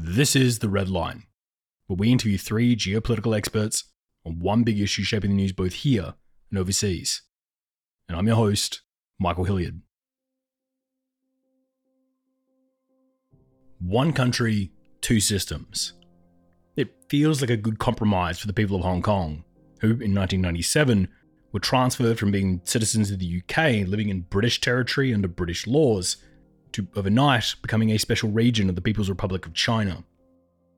This is The Red Line, where we interview three geopolitical experts on one big issue shaping the news both here and overseas. And I'm your host, Michael Hilliard. One country, two systems. It feels like a good compromise for the people of Hong Kong, who in 1997 were transferred from being citizens of the UK living in British territory under British laws to overnight becoming a special region of the People's Republic of China.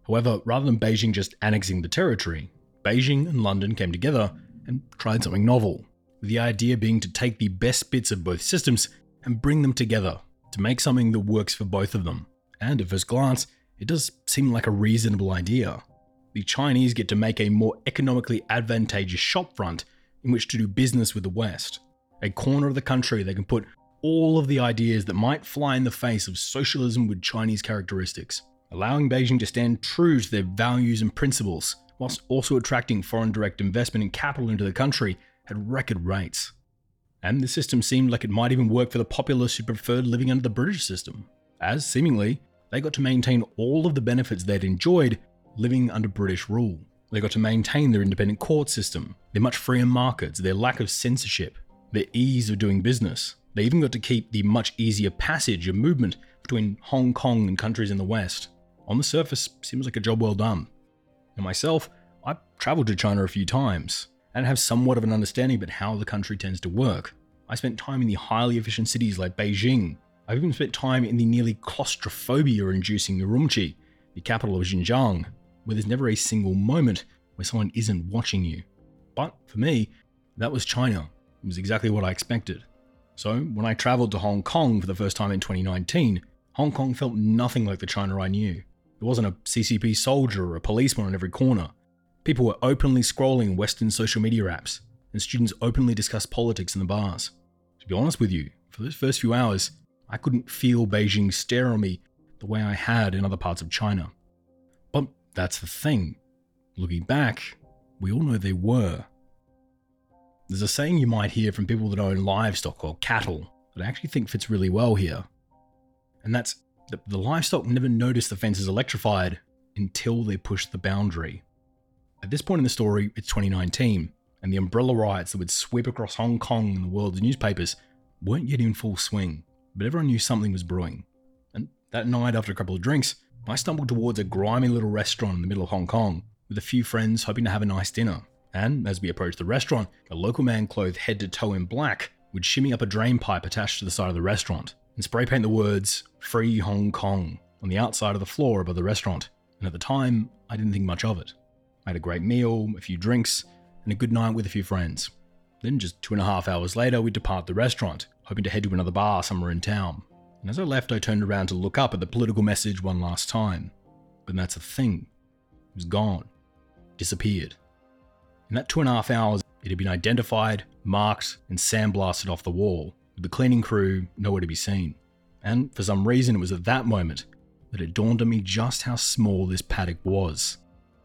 However, rather than Beijing just annexing the territory, Beijing and London came together and tried something novel, with the idea being to take the best bits of both systems and bring them together to make something that works for both of them. And at first glance, it does seem like a reasonable idea. The Chinese get to make a more economically advantageous shopfront in which to do business with the West, a corner of the country they can put all of the ideas that might fly in the face of socialism with Chinese characteristics, allowing Beijing to stand true to their values and principles, whilst also attracting foreign direct investment and capital into the country at record rates. And the system seemed like it might even work for the populace who preferred living under the British system, as seemingly they got to maintain all of the benefits they'd enjoyed living under British rule. They got to maintain their independent court system, their much freer markets, their lack of censorship, their ease of doing business. They even got to keep the much easier passage of movement between Hong Kong and countries in the West. On the surface, seems like a job well done. And myself, I've travelled to China a few times and have somewhat of an understanding about how the country tends to work. I spent time in the highly efficient cities like Beijing. I've even spent time in the nearly claustrophobia-inducing Urumqi, the capital of Xinjiang, where there's never a single moment where someone isn't watching you. But for me, that was China. It was exactly what I expected. So when I travelled to Hong Kong for the first time in 2019, Hong Kong felt nothing like the China I knew. There wasn't a CCP soldier or a policeman on every corner. People were openly scrolling Western social media apps, and students openly discussed politics in the bars. To be honest with you, for those first few hours, I couldn't feel Beijing stare on me the way I had in other parts of China. But that's the thing. Looking back, we all know they were. There's a saying you might hear from people that own livestock or cattle that I actually think fits really well here. And that's that the livestock never notice the fence is electrified until they push the boundary. At this point in the story, it's 2019, and the umbrella riots that would sweep across Hong Kong and the world's newspapers weren't yet in full swing, but everyone knew something was brewing. And that night, after a couple of drinks, I stumbled towards a grimy little restaurant in the middle of Hong Kong with a few friends hoping to have a nice dinner. And as we approached the restaurant, a local man clothed head to toe in black would shimmy up a drain pipe attached to the side of the restaurant and spray paint the words "Free Hong Kong" on the outside of the floor above the restaurant. And at the time, I didn't think much of it. I had a great meal, a few drinks, and a good night with a few friends. Then just 2.5 hours later, we depart the restaurant, hoping to head to another bar somewhere in town. And as I left, I turned around to look up at the political message one last time. But that's the thing. It was gone. Disappeared. In that 2.5 hours, it had been identified, marked, and sandblasted off the wall, with the cleaning crew nowhere to be seen. And for some reason, it was at that moment that it dawned on me just how small this paddock was.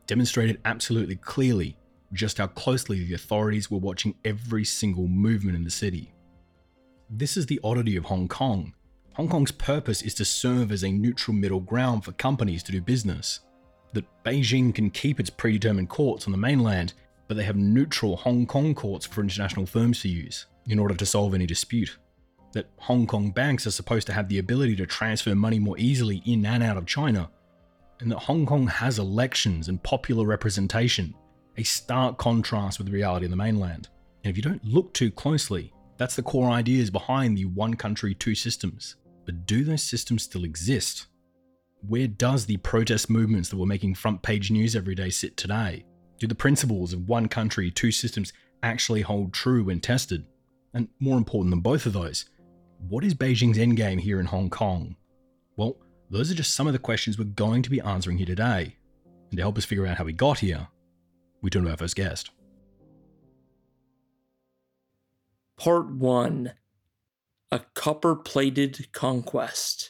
Demonstrated absolutely clearly just how closely the authorities were watching every single movement in the city. This is the oddity of Hong Kong. Hong Kong's purpose is to serve as a neutral middle ground for companies to do business. That Beijing can keep its predetermined courts on the mainland, but they have neutral Hong Kong courts for international firms to use in order to solve any dispute. That Hong Kong banks are supposed to have the ability to transfer money more easily in and out of China. And that Hong Kong has elections and popular representation, a stark contrast with the reality of the mainland. And if you don't look too closely, that's the core ideas behind the one country, two systems. But do those systems still exist? Where does the protest movements that were making front page news every day sit today? Do the principles of one country, two systems actually hold true when tested? And more important than both of those, what is Beijing's endgame here in Hong Kong? Well, Those are just some of the questions we're going to be answering here today. And to help us figure out how we got here, we turn to our first guest. Part 1. A Copper-Plated Conquest.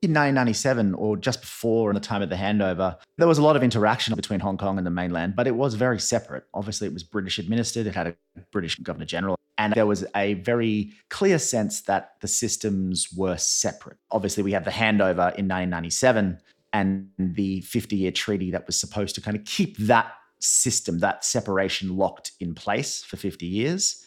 In 1997, or just before, in the time of the handover, there was a lot of interaction between Hong Kong and the mainland, but it was very separate. Obviously, it was British administered. It had a British Governor General. And there was a very clear sense that the systems were separate. Obviously, we had the handover in 1997 and the 50-year treaty that was supposed to kind of keep that system, that separation, locked in place for 50 years.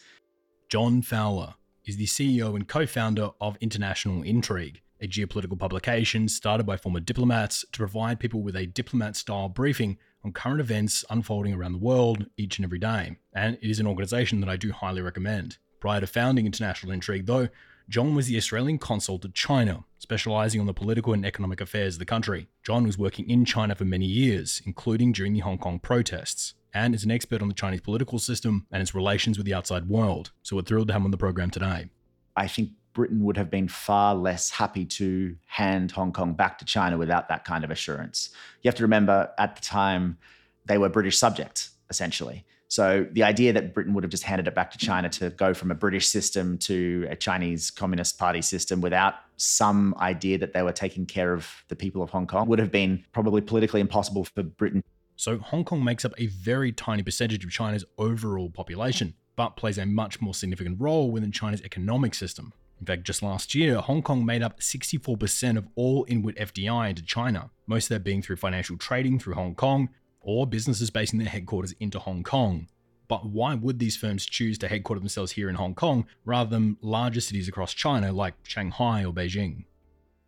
John Fowler is the CEO and co-founder of International Intrigue, a geopolitical publication started by former diplomats to provide people with a diplomat-style briefing on current events unfolding around the world each and every day. And it is an organisation that I do highly recommend. Prior to founding International Intrigue, though, John was the Australian consul to China, specialising on the political and economic affairs of the country. John was working in China for many years, including during the Hong Kong protests, and is an expert on the Chinese political system and its relations with the outside world. So we're thrilled to have him on the program today. I think Britain would have been far less happy to hand Hong Kong back to China without that kind of assurance. You have to remember, at the time, they were British subjects, essentially. So the idea that Britain would have just handed it back to China to go from a British system to a Chinese Communist Party system without some idea that they were taking care of the people of Hong Kong would have been probably politically impossible for Britain. So Hong Kong makes up a very tiny percentage of China's overall population, but plays a much more significant role within China's economic system. In fact, just last year, Hong Kong made up 64% of all inward FDI into China, most of that being through financial trading through Hong Kong or businesses basing their headquarters into Hong Kong. But why would these firms choose to headquarter themselves here in Hong Kong rather than larger cities across China like Shanghai or Beijing?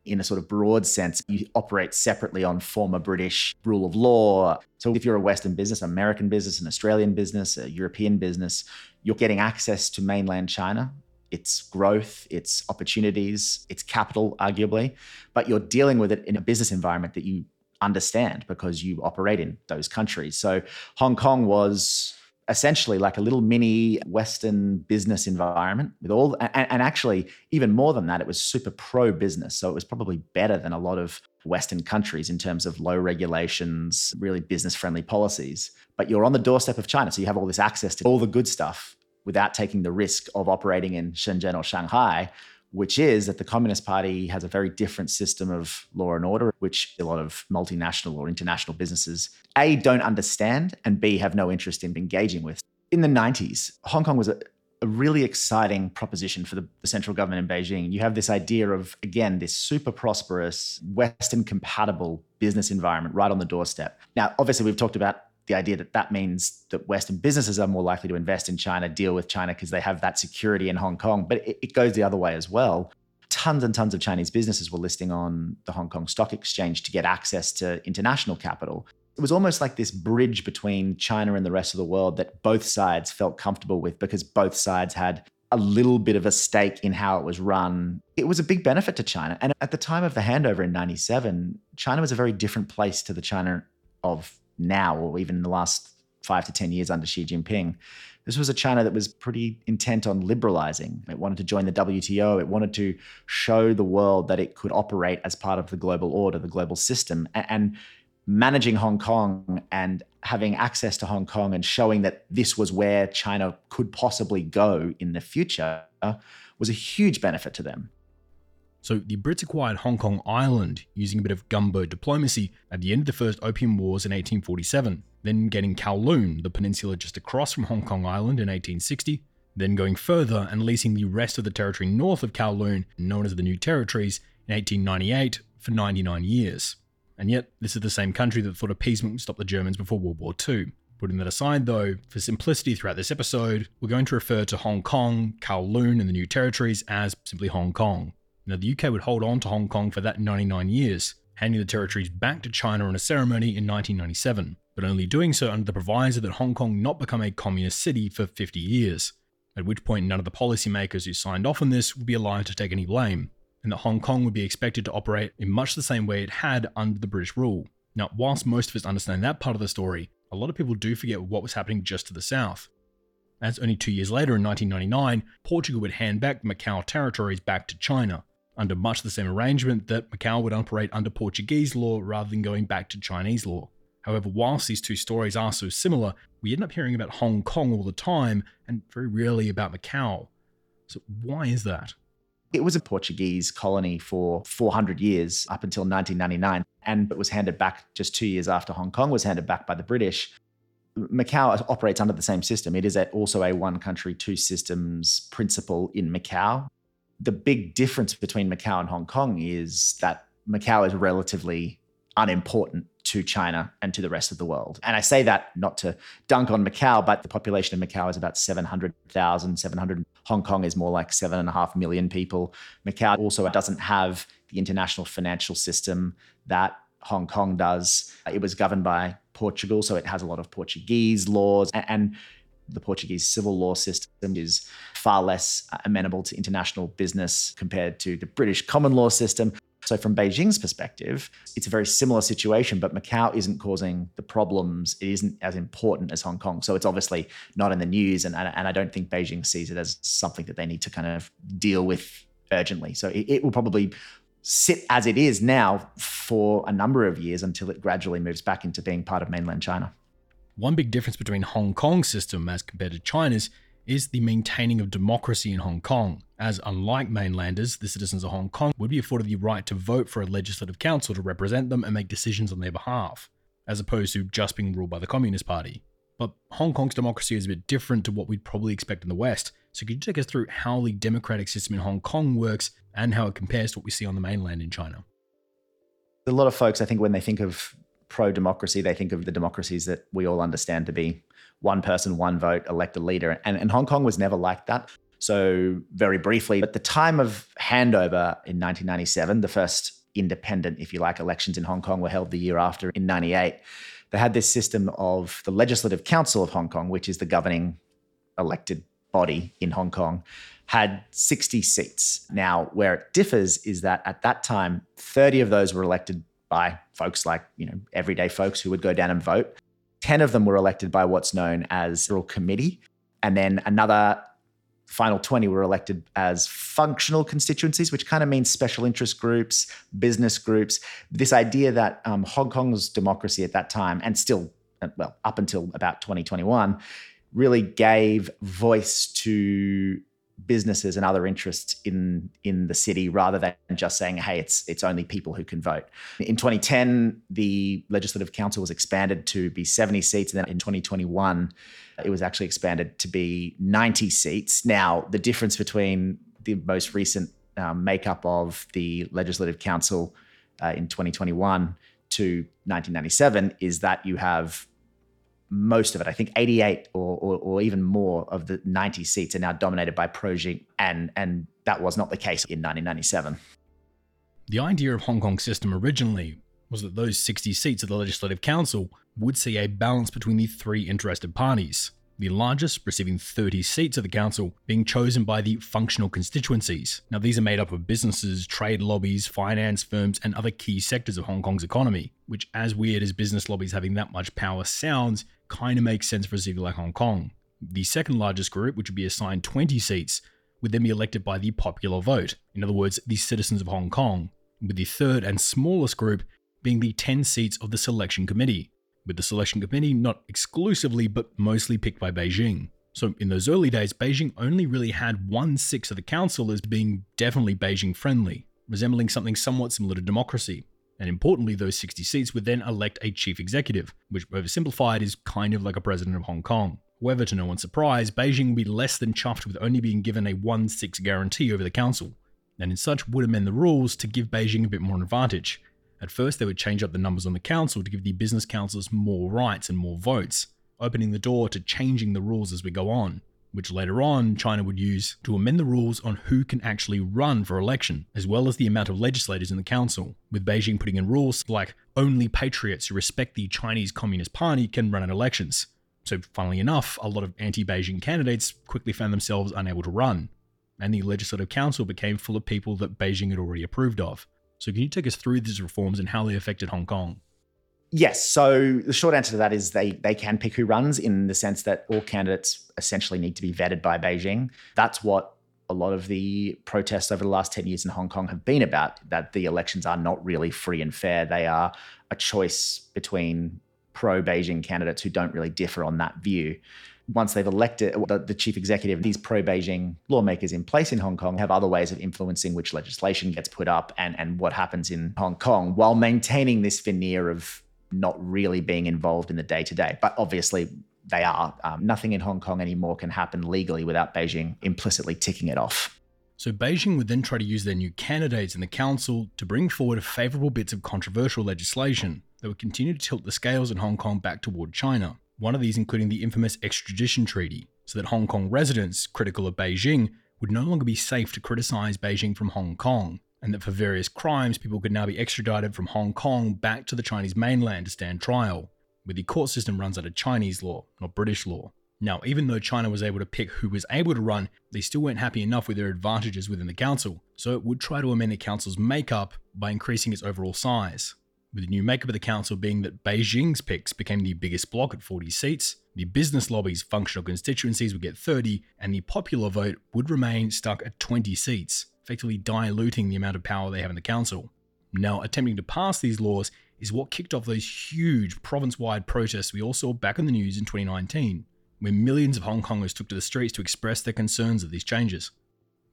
In a sort of broad sense, you operate separately on former British rule of law. So if you're a Western business, American business, an Australian business, a European business, you're getting access to mainland China, its growth, its opportunities, its capital, arguably, but you're dealing with it in a business environment that you understand because you operate in those countries. So Hong Kong was essentially like a little mini Western business environment with all, and actually even more than that, it was super pro-business. So it was probably better than a lot of Western countries in terms of low regulations, really business-friendly policies. But you're on the doorstep of China, so you have all this access to all the good stuff without taking the risk of operating in Shenzhen or Shanghai, which is that the Communist Party has a very different system of law and order, which a lot of multinational or international businesses, A, don't understand, and B, have no interest in engaging with. In the 90s, Hong Kong was a really exciting proposition for the central government in Beijing. You have this idea of, again, this super prosperous, Western-compatible business environment right on the doorstep. Now, obviously, we've talked about the idea that that means that Western businesses are more likely to invest in China, deal with China because they have that security in Hong Kong. But it goes the other way as well. Tons and tons of Chinese businesses were listing on the Hong Kong Stock Exchange to get access to international capital. It was almost like this bridge between China and the rest of the world that both sides felt comfortable with because both sides had a little bit of a stake in how it was run. It was a big benefit to China. And at the time of the handover in 1997, China was a very different place to the China of now, or even in the last 5 to 10 years under Xi Jinping. This was a China that was pretty intent on liberalizing. It wanted to join the WTO. It wanted to show the world that it could operate as part of the global order, the global system. And managing Hong Kong and having access to Hong Kong and showing that this was where China could possibly go in the future was a huge benefit to them. So the Brits acquired Hong Kong Island using a bit of gumbo diplomacy at the end of the First Opium Wars in 1847, then getting Kowloon, the peninsula just across from Hong Kong Island, in 1860, then going further and leasing the rest of the territory north of Kowloon, known as the New Territories, in 1898 for 99 years. And yet, this is the same country that thought appeasement would stop the Germans before World War II. Putting that aside, though, for simplicity throughout this episode, we're going to refer to Hong Kong, Kowloon, and the New Territories as simply Hong Kong. Now, the UK would hold on to Hong Kong for that 99 years, handing the territories back to China in a ceremony in 1997, but only doing so under the proviso that Hong Kong not become a communist city for 50 years, at which point none of the policymakers who signed off on this would be alive to take any blame, and that Hong Kong would be expected to operate in much the same way it had under the British rule. Now, whilst most of us understand that part of the story, a lot of people do forget what was happening just to the south, as only 2 years later in 1999, Portugal would hand back the Macau territories back to China, under much the same arrangement that Macau would operate under Portuguese law rather than going back to Chinese law. However, whilst these two stories are so similar, we end up hearing about Hong Kong all the time and very rarely about Macau. So why is that? It was a Portuguese colony for 400 years up until 1999, and it was handed back just 2 years after Hong Kong was handed back by the British. Macau operates under the same system. It is also a one country, two systems principle in Macau. The big difference between Macau and Hong Kong is that Macau is relatively unimportant to China and to the rest of the world. And I say that not to dunk on Macau, but the population of Macau is about 700,000. Hong Kong is more like 7.5 million people. Macau also doesn't have the international financial system that Hong Kong does. It was governed by Portugal, so it has a lot of Portuguese laws, and the Portuguese civil law system is far less amenable to international business compared to the British common law system. So from Beijing's perspective, it's a very similar situation, but Macau isn't causing the problems. It isn't as important as Hong Kong. So it's obviously not in the news, and I don't think Beijing sees it as something that they need to kind of deal with urgently. So it will probably sit as it is now for a number of years until it gradually moves back into being part of mainland China. One big difference between Hong Kong's system as compared to China's is the maintaining of democracy in Hong Kong, as unlike mainlanders, the citizens of Hong Kong would be afforded the right to vote for a legislative council to represent them and make decisions on their behalf, as opposed to just being ruled by the Communist Party. But Hong Kong's democracy is a bit different to what we'd probably expect in the West, so could you take us through how the democratic system in Hong Kong works and how it compares to what we see on the mainland in China? A lot of folks, I think, when they think of pro-democracy, they think of the democracies that we all understand to be one person, one vote, elect a leader. And Hong Kong was never like that. So very briefly, at the time of handover in 1997, the first independent, if you like, elections in Hong Kong were held the year after in 1998. They had this system of the Legislative Council of Hong Kong, which is the governing elected body in Hong Kong, had 60 seats. Now, where it differs is that at that time, 30 of those were elected by folks like, everyday folks who would go down and vote. 10 of them were elected by what's known as the committee. And then another final 20 were elected as functional constituencies, which kind of means special interest groups, business groups. This idea that Hong Kong's democracy at that time, and still, well, up until about 2021, really gave voice to businesses and other interests in the city rather than just saying, hey, it's only people who can vote. In 2010, the Legislative Council was expanded to be 70 seats. And then in 2021, it was actually expanded to be 90 seats. Now, the difference between the most recent makeup of the Legislative Council in 2021 to 1997 is that you have most of it, I think 88 or even more of the 90 seats are now dominated by pro-Xi, and that was not the case in 1997. The idea of Hong Kong's system originally was that those 60 seats of the Legislative Council would see a balance between the three interested parties, the largest receiving 30 seats of the council being chosen by the functional constituencies. Now, these are made up of businesses, trade lobbies, finance firms, and other key sectors of Hong Kong's economy, which, as weird as business lobbies having that much power sounds, kind of makes sense for a city like Hong Kong. The second largest group, which would be assigned 20 seats, would then be elected by the popular vote, in other words, the citizens of Hong Kong, with the third and smallest group being the 10 seats of the selection committee, with the selection committee not exclusively but mostly picked by Beijing. So in those early days, Beijing only really had 1/6 of the council as being definitely Beijing friendly, resembling something somewhat similar to democracy. And importantly, those 60 seats would then elect a chief executive, which oversimplified is kind of like a president of Hong Kong. However, to no one's surprise, Beijing would be less than chuffed with only being given a 1/6 guarantee over the council, and in such would amend the rules to give Beijing a bit more advantage. At first, they would change up the numbers on the council to give the business councillors more rights and more votes. opening the door to changing the rules as we go on, which later on China would use to amend the rules on who can actually run for election, as well as the amount of legislators in the council, with Beijing putting in rules like only patriots who respect the Chinese Communist Party can run in elections. So funnily enough, a lot of anti-Beijing candidates quickly found themselves unable to run, and the Legislative Council became full of people that Beijing had already approved of. So can you take us through these reforms and how they affected Hong Kong? Yes. So the short answer to that is they can pick who runs, in the sense that all candidates essentially need to be vetted by Beijing. That's what a lot of the protests over the last 10 years in Hong Kong have been about, that the elections are not really free and fair. They are a choice between pro-Beijing candidates who don't really differ on that view. Once they've elected the chief executive, these pro-Beijing lawmakers in place in Hong Kong have other ways of influencing which legislation gets put up and what happens in Hong Kong, while maintaining this veneer of not really being involved in the day-to-day. But obviously they are. Nothing in Hong Kong anymore can happen legally without Beijing implicitly ticking it off. So Beijing would then try to use their new candidates in the council to bring forward favourable bits of controversial legislation that would continue to tilt the scales in Hong Kong back toward China. One of these including the infamous extradition treaty, so that Hong Kong residents, critical of Beijing, would no longer be safe to criticise Beijing from Hong Kong, and that for various crimes, people could now be extradited from Hong Kong back to the Chinese mainland to stand trial, where the court system runs under Chinese law, not British law. Now, even though China was able to pick who was able to run, they still weren't happy enough with their advantages within the council, so it would try to amend the council's makeup by increasing its overall size, with the new makeup of the council being that Beijing's picks became the biggest bloc at 40 seats, the business lobby's functional constituencies would get 30, and the popular vote would remain stuck at 20 seats. Effectively diluting the amount of power they have in the council. Now, attempting to pass these laws is what kicked off those huge province-wide protests we all saw back in the news in 2019, where millions of Hong Kongers took to the streets to express their concerns of these changes.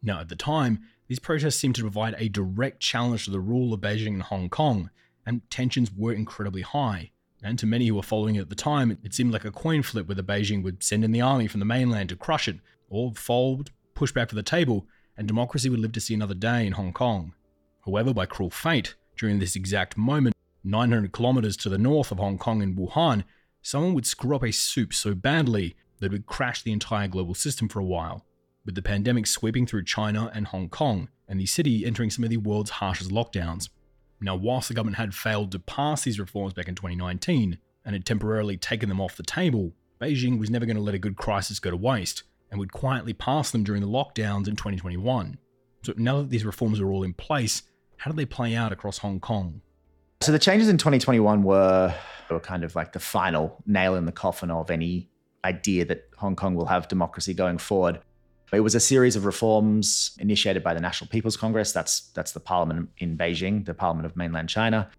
Now, at the time, these protests seemed to provide a direct challenge to the rule of Beijing in Hong Kong, and tensions were incredibly high. And to many who were following it at the time, it seemed like a coin flip whether Beijing would send in the army from the mainland to crush it, or fold, push back for the table, and democracy would live to see another day in Hong Kong. However, by cruel fate, during this exact moment, 900 kilometres to the north of Hong Kong in Wuhan, someone would screw up a soup so badly that it would crash the entire global system for a while, with the pandemic sweeping through China and Hong Kong, and the city entering some of the world's harshest lockdowns. Now, whilst the government had failed to pass these reforms back in 2019, and had temporarily taken them off the table, Beijing was never going to let a good crisis go to waste, and would quietly pass them during the lockdowns in 2021. So now that these reforms are all in place, how do they play out across Hong Kong? So the changes in 2021 were kind of like the final nail in the coffin of any idea that Hong Kong will have democracy going forward. It was a series of reforms initiated by the National People's Congress. That's the parliament in Beijing, the parliament of mainland China.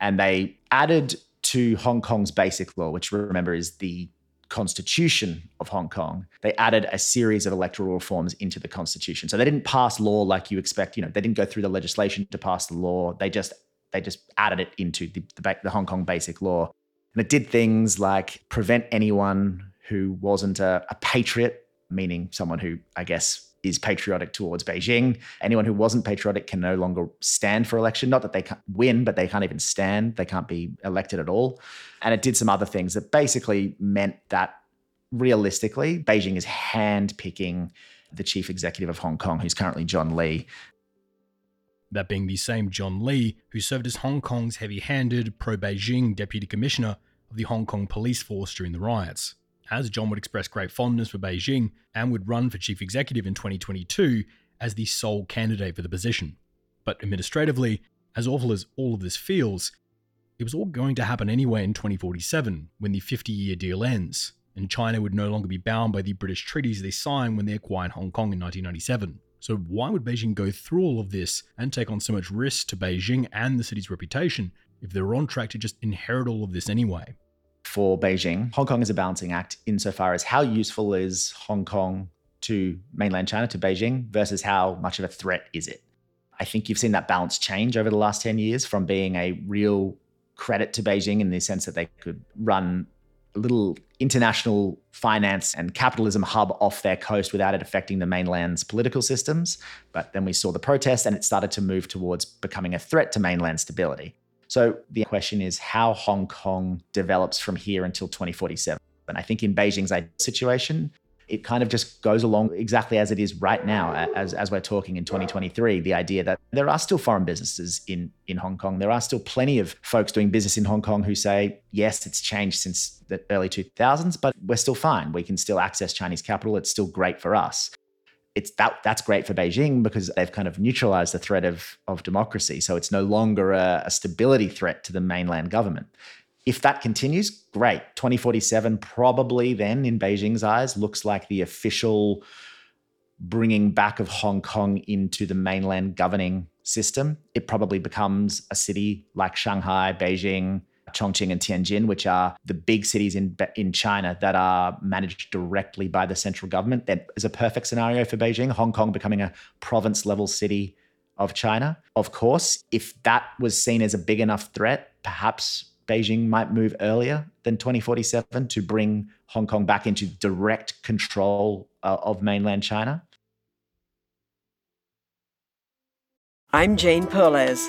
And they added to Hong Kong's basic law, which remember is the Constitution of Hong Kong, they added a series of electoral reforms into the Constitution. So they didn't pass law like you expect. You know, they didn't go through the legislation to pass the law. They just added it into the Hong Kong Basic Law, and it did things like prevent anyone who wasn't a patriot, meaning someone who I guess is patriotic towards Beijing. Anyone who wasn't patriotic can no longer stand for election. Not that they can't win, but they can't even stand. They can't be elected at all. And it did some other things that basically meant that realistically, Beijing is handpicking the chief executive of Hong Kong, who's currently John Lee. That being the same John Lee, who served as Hong Kong's heavy-handed pro-Beijing deputy commissioner of the Hong Kong police force during the riots. As John would express great fondness for Beijing and would run for chief executive in 2022 as the sole candidate for the position. But administratively, as awful as all of this feels, it was all going to happen anyway in 2047 when the 50-year deal ends, and China would no longer be bound by the British treaties they signed when they acquired Hong Kong in 1997. So why would Beijing go through all of this and take on so much risk to Beijing and the city's reputation if they were on track to just inherit all of this anyway? For Beijing, Hong Kong is a balancing act insofar as how useful is Hong Kong to mainland China, to Beijing, versus how much of a threat is it. I think you've seen that balance change over the last 10 years from being a real credit to Beijing in the sense that they could run a little international finance and capitalism hub off their coast without it affecting the mainland's political systems. But then we saw the protests and it started to move towards becoming a threat to mainland stability. So the question is how Hong Kong develops from here until 2047. And I think in Beijing's situation, it kind of just goes along exactly as it is right now, as we're talking in 2023, the idea that there are still foreign businesses in Hong Kong. There are still plenty of folks doing business in Hong Kong who say, yes, it's changed since the early 2000s, but we're still fine. We can still access Chinese capital. It's still great for us. That's great for Beijing because they've kind of neutralized the threat of democracy. So it's no longer a stability threat to the mainland government. If that continues, great. 2047 probably then, in Beijing's eyes, looks like the official bringing back of Hong Kong into the mainland governing system. It probably becomes a city like Shanghai, Beijing, Chongqing and Tianjin, which are the big cities in China that are managed directly by the central government. That is a perfect scenario for Beijing. Hong Kong becoming a province-level city of China. Of course, if that was seen as a big enough threat, perhaps Beijing might move earlier than 2047 to bring Hong Kong back into direct control of mainland China. I'm Jane Perlez,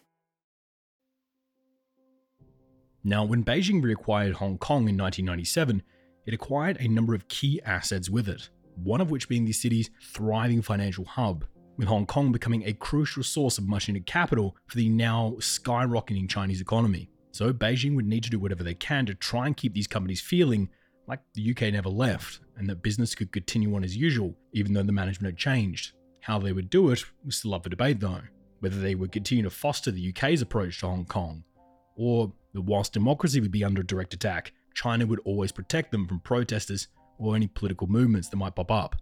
Now, when Beijing reacquired Hong Kong in 1997, it acquired a number of key assets with it, one of which being the city's thriving financial hub, with Hong Kong becoming a crucial source of much-needed capital for the now skyrocketing Chinese economy. So Beijing would need to do whatever they can to try and keep these companies feeling like the UK never left and that business could continue on as usual, even though the management had changed. How they would do it was still up for debate though, whether they would continue to foster the UK's approach to Hong Kong, or that whilst democracy would be under direct attack, China would always protect them from protesters or any political movements that might pop up.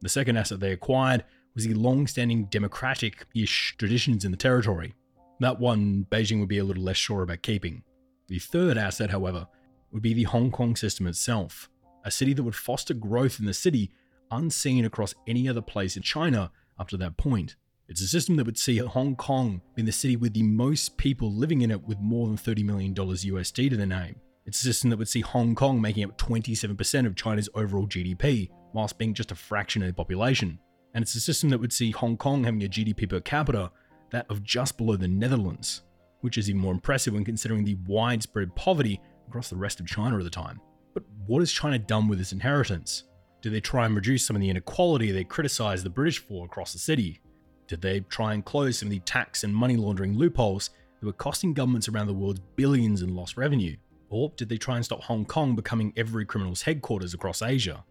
The second asset they acquired was the long-standing democratic-ish traditions in the territory. That one, Beijing would be a little less sure about keeping. The third asset, however, would be the Hong Kong system itself, a city that would foster growth in the city unseen across any other place in China up to that point. It's a system that would see Hong Kong being the city with the most people living in it, with more than $30 million USD to their name. It's a system that would see Hong Kong making up 27% of China's overall GDP, whilst being just a fraction of the population. And it's a system that would see Hong Kong having a GDP per capita that of just below the Netherlands, which is even more impressive when considering the widespread poverty across the rest of China at the time. But what has China done with this inheritance? Did they try and reduce some of the inequality they criticised the British for across the city? Did they try and close some of the tax and money laundering loopholes that were costing governments around the world billions in lost revenue? Or did they try and stop Hong Kong becoming every criminal's headquarters across Asia?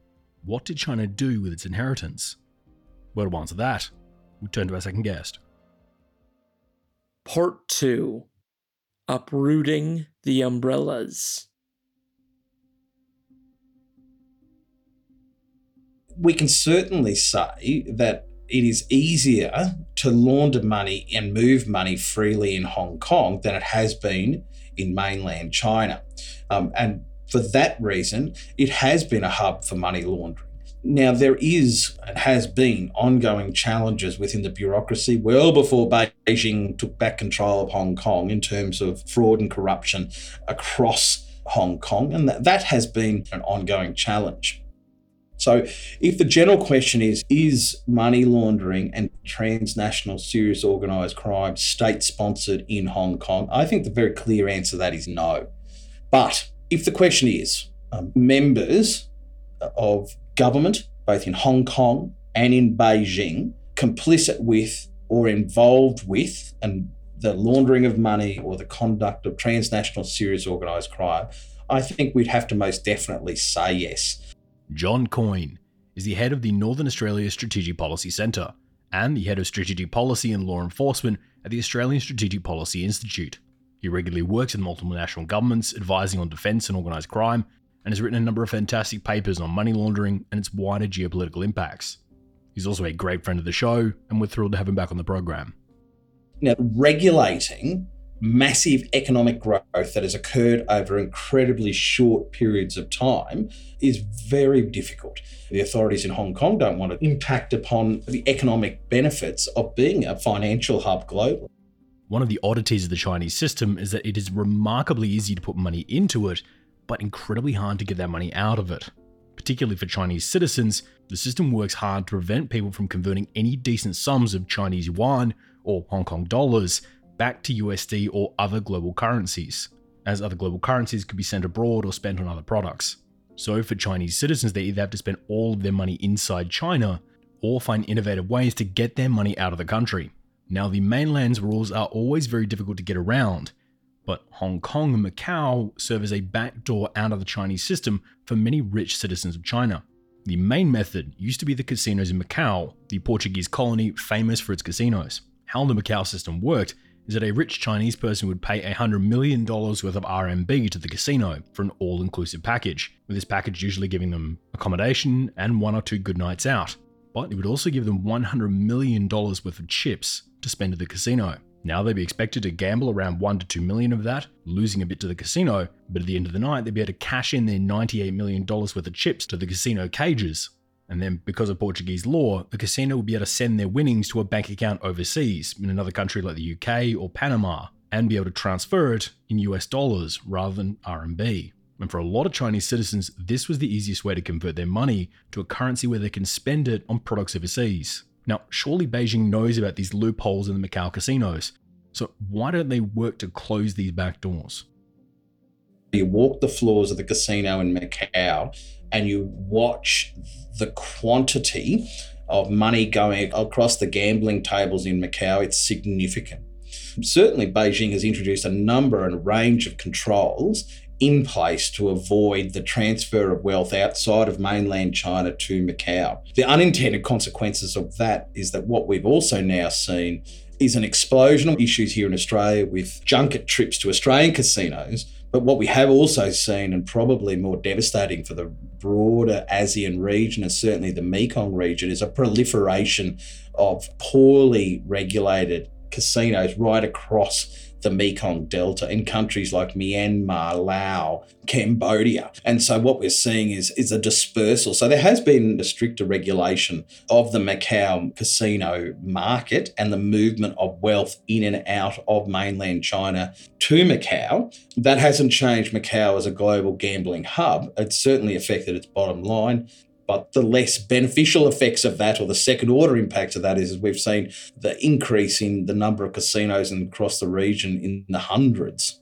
What did China do with its inheritance? Well, to answer that, we turn to our second guest. Part 2. Uprooting the Umbrellas. We can certainly say that it is easier to launder money and move money freely in Hong Kong than it has been in mainland China. And for that reason, it has been a hub for money laundering. Now, there is and has been ongoing challenges within the bureaucracy well before Beijing took back control of Hong Kong in terms of fraud and corruption across Hong Kong, and that has been an ongoing challenge. So if the general question is money laundering and transnational serious organised crime state-sponsored in Hong Kong, I think the very clear answer to that is no. But if the question is members of government, both in Hong Kong and in Beijing, complicit with or involved with and the laundering of money or the conduct of transnational serious organised crime, I think we'd have to most definitely say yes. John Coyne is the head of the Northern Australia Strategic Policy Centre and the head of Strategic Policy and Law Enforcement at the Australian Strategic Policy Institute. He regularly works with multiple national governments, advising on defence and organised crime, and has written a number of fantastic papers on money laundering and its wider geopolitical impacts. He's also a great friend of the show, and we're thrilled to have him back on the program. Now, regulating massive economic growth that has occurred over incredibly short periods of time is very difficult. The authorities in Hong Kong don't want to impact upon the economic benefits of being a financial hub globally. One of the oddities of the Chinese system is that it is remarkably easy to put money into it, but incredibly hard to get that money out of it. Particularly for Chinese citizens, the system works hard to prevent people from converting any decent sums of Chinese yuan or Hong Kong dollars back to USD or other global currencies, as other global currencies could be sent abroad or spent on other products. So for Chinese citizens, they either have to spend all of their money inside China or find innovative ways to get their money out of the country. Now, the mainland's rules are always very difficult to get around, but Hong Kong and Macau serve as a backdoor out of the Chinese system for many rich citizens of China. The main method used to be the casinos in Macau, the Portuguese colony famous for its casinos. How the Macau system worked is that a rich Chinese person would pay $100 million worth of RMB to the casino for an all-inclusive package, with this package usually giving them accommodation and one or two good nights out. But it would also give them $100 million worth of chips to spend at the casino. Now they'd be expected to gamble around 1 to 2 million of that, losing a bit to the casino, but at the end of the night they'd be able to cash in their $98 million worth of chips to the casino cages. And then, because of Portuguese law, the casino would be able to send their winnings to a bank account overseas, in another country like the UK or Panama, and be able to transfer it in US dollars rather than RMB. And for a lot of Chinese citizens, this was the easiest way to convert their money to a currency where they can spend it on products overseas. Now, surely Beijing knows about these loopholes in the Macau casinos, so why don't they work to close these back doors? You walk the floors of the casino in Macau and you watch the quantity of money going across the gambling tables in Macau. It's significant. Certainly, Beijing has introduced a number and range of controls in place to avoid the transfer of wealth outside of mainland China to Macau. The unintended consequences of that is that what we've also now seen is an explosion of issues here in Australia with junket trips to Australian casinos. But what we have also seen, and probably more devastating for the broader ASEAN region and certainly the Mekong region, is a proliferation of poorly regulated casinos right across the Mekong Delta in countries like Myanmar, Laos, Cambodia. And so what we're seeing is a dispersal. So there has been a stricter regulation of the Macau casino market and the movement of wealth in and out of mainland China to Macau. That hasn't changed Macau as a global gambling hub. It's certainly affected its bottom line. But the less beneficial effects of that, or the second order impacts of that, is we've seen the increase in the number of casinos and across the region in the hundreds.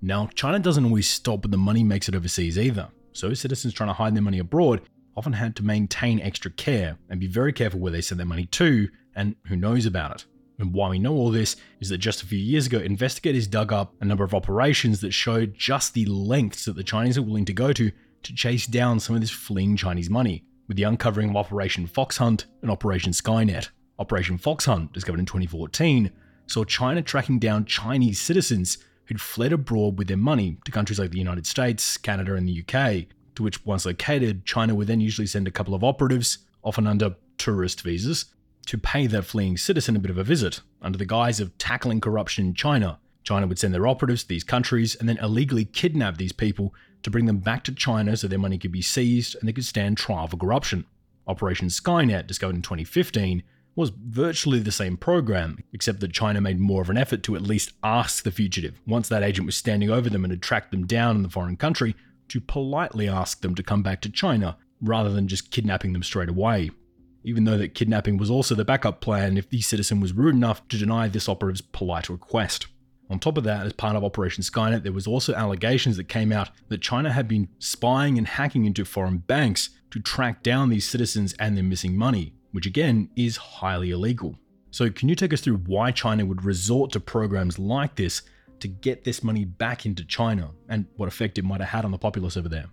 Now, China doesn't always stop when the money makes it overseas either. So citizens trying to hide their money abroad often had to maintain extra care and be very careful where they send their money to and who knows about it. And why we know all this is that just a few years ago, investigators dug up a number of operations that showed just the lengths that the Chinese are willing to go to chase down some of this fleeing Chinese money, with the uncovering of Operation Foxhunt and Operation Skynet. Operation Foxhunt, discovered in 2014, saw China tracking down Chinese citizens who'd fled abroad with their money to countries like the United States, Canada, and the UK, to which, once located, China would then usually send a couple of operatives, often under tourist visas, to pay that fleeing citizen a bit of a visit, under the guise of tackling corruption in China. China would send their operatives to these countries and then illegally kidnap these people to bring them back to China so their money could be seized and they could stand trial for corruption. Operation Skynet, discovered in 2015, was virtually the same program, except that China made more of an effort to at least ask the fugitive, once that agent was standing over them and had tracked them down in the foreign country, to politely ask them to come back to China, rather than just kidnapping them straight away. Even though that kidnapping was also the backup plan if the citizen was rude enough to deny this operative's polite request. On top of that, as part of Operation Skynet, there was also allegations that came out that China had been spying and hacking into foreign banks to track down these citizens and their missing money, which again is highly illegal. So can you take us through why China would resort to programs like this to get this money back into China, and what effect it might have had on the populace over there?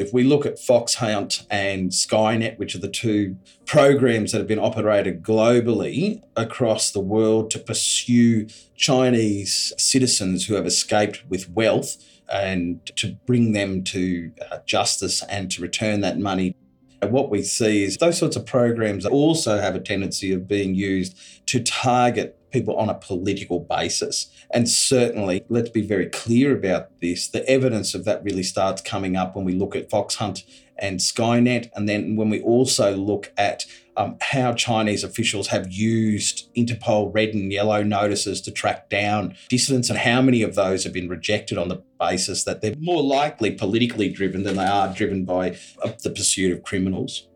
If we look at Foxhunt and Skynet, which are the two programs that have been operated globally across the world to pursue Chinese citizens who have escaped with wealth and to bring them to justice and to return that money. And what we see is those sorts of programs also have a tendency of being used to target people on a political basis. And certainly, let's be very clear about this, the evidence of that really starts coming up when we look at Foxhunt and Skynet, and then when we also look at how Chinese officials have used Interpol red and yellow notices to track down dissidents and how many of those have been rejected on the basis that they're more likely politically driven than they are driven by the pursuit of criminals.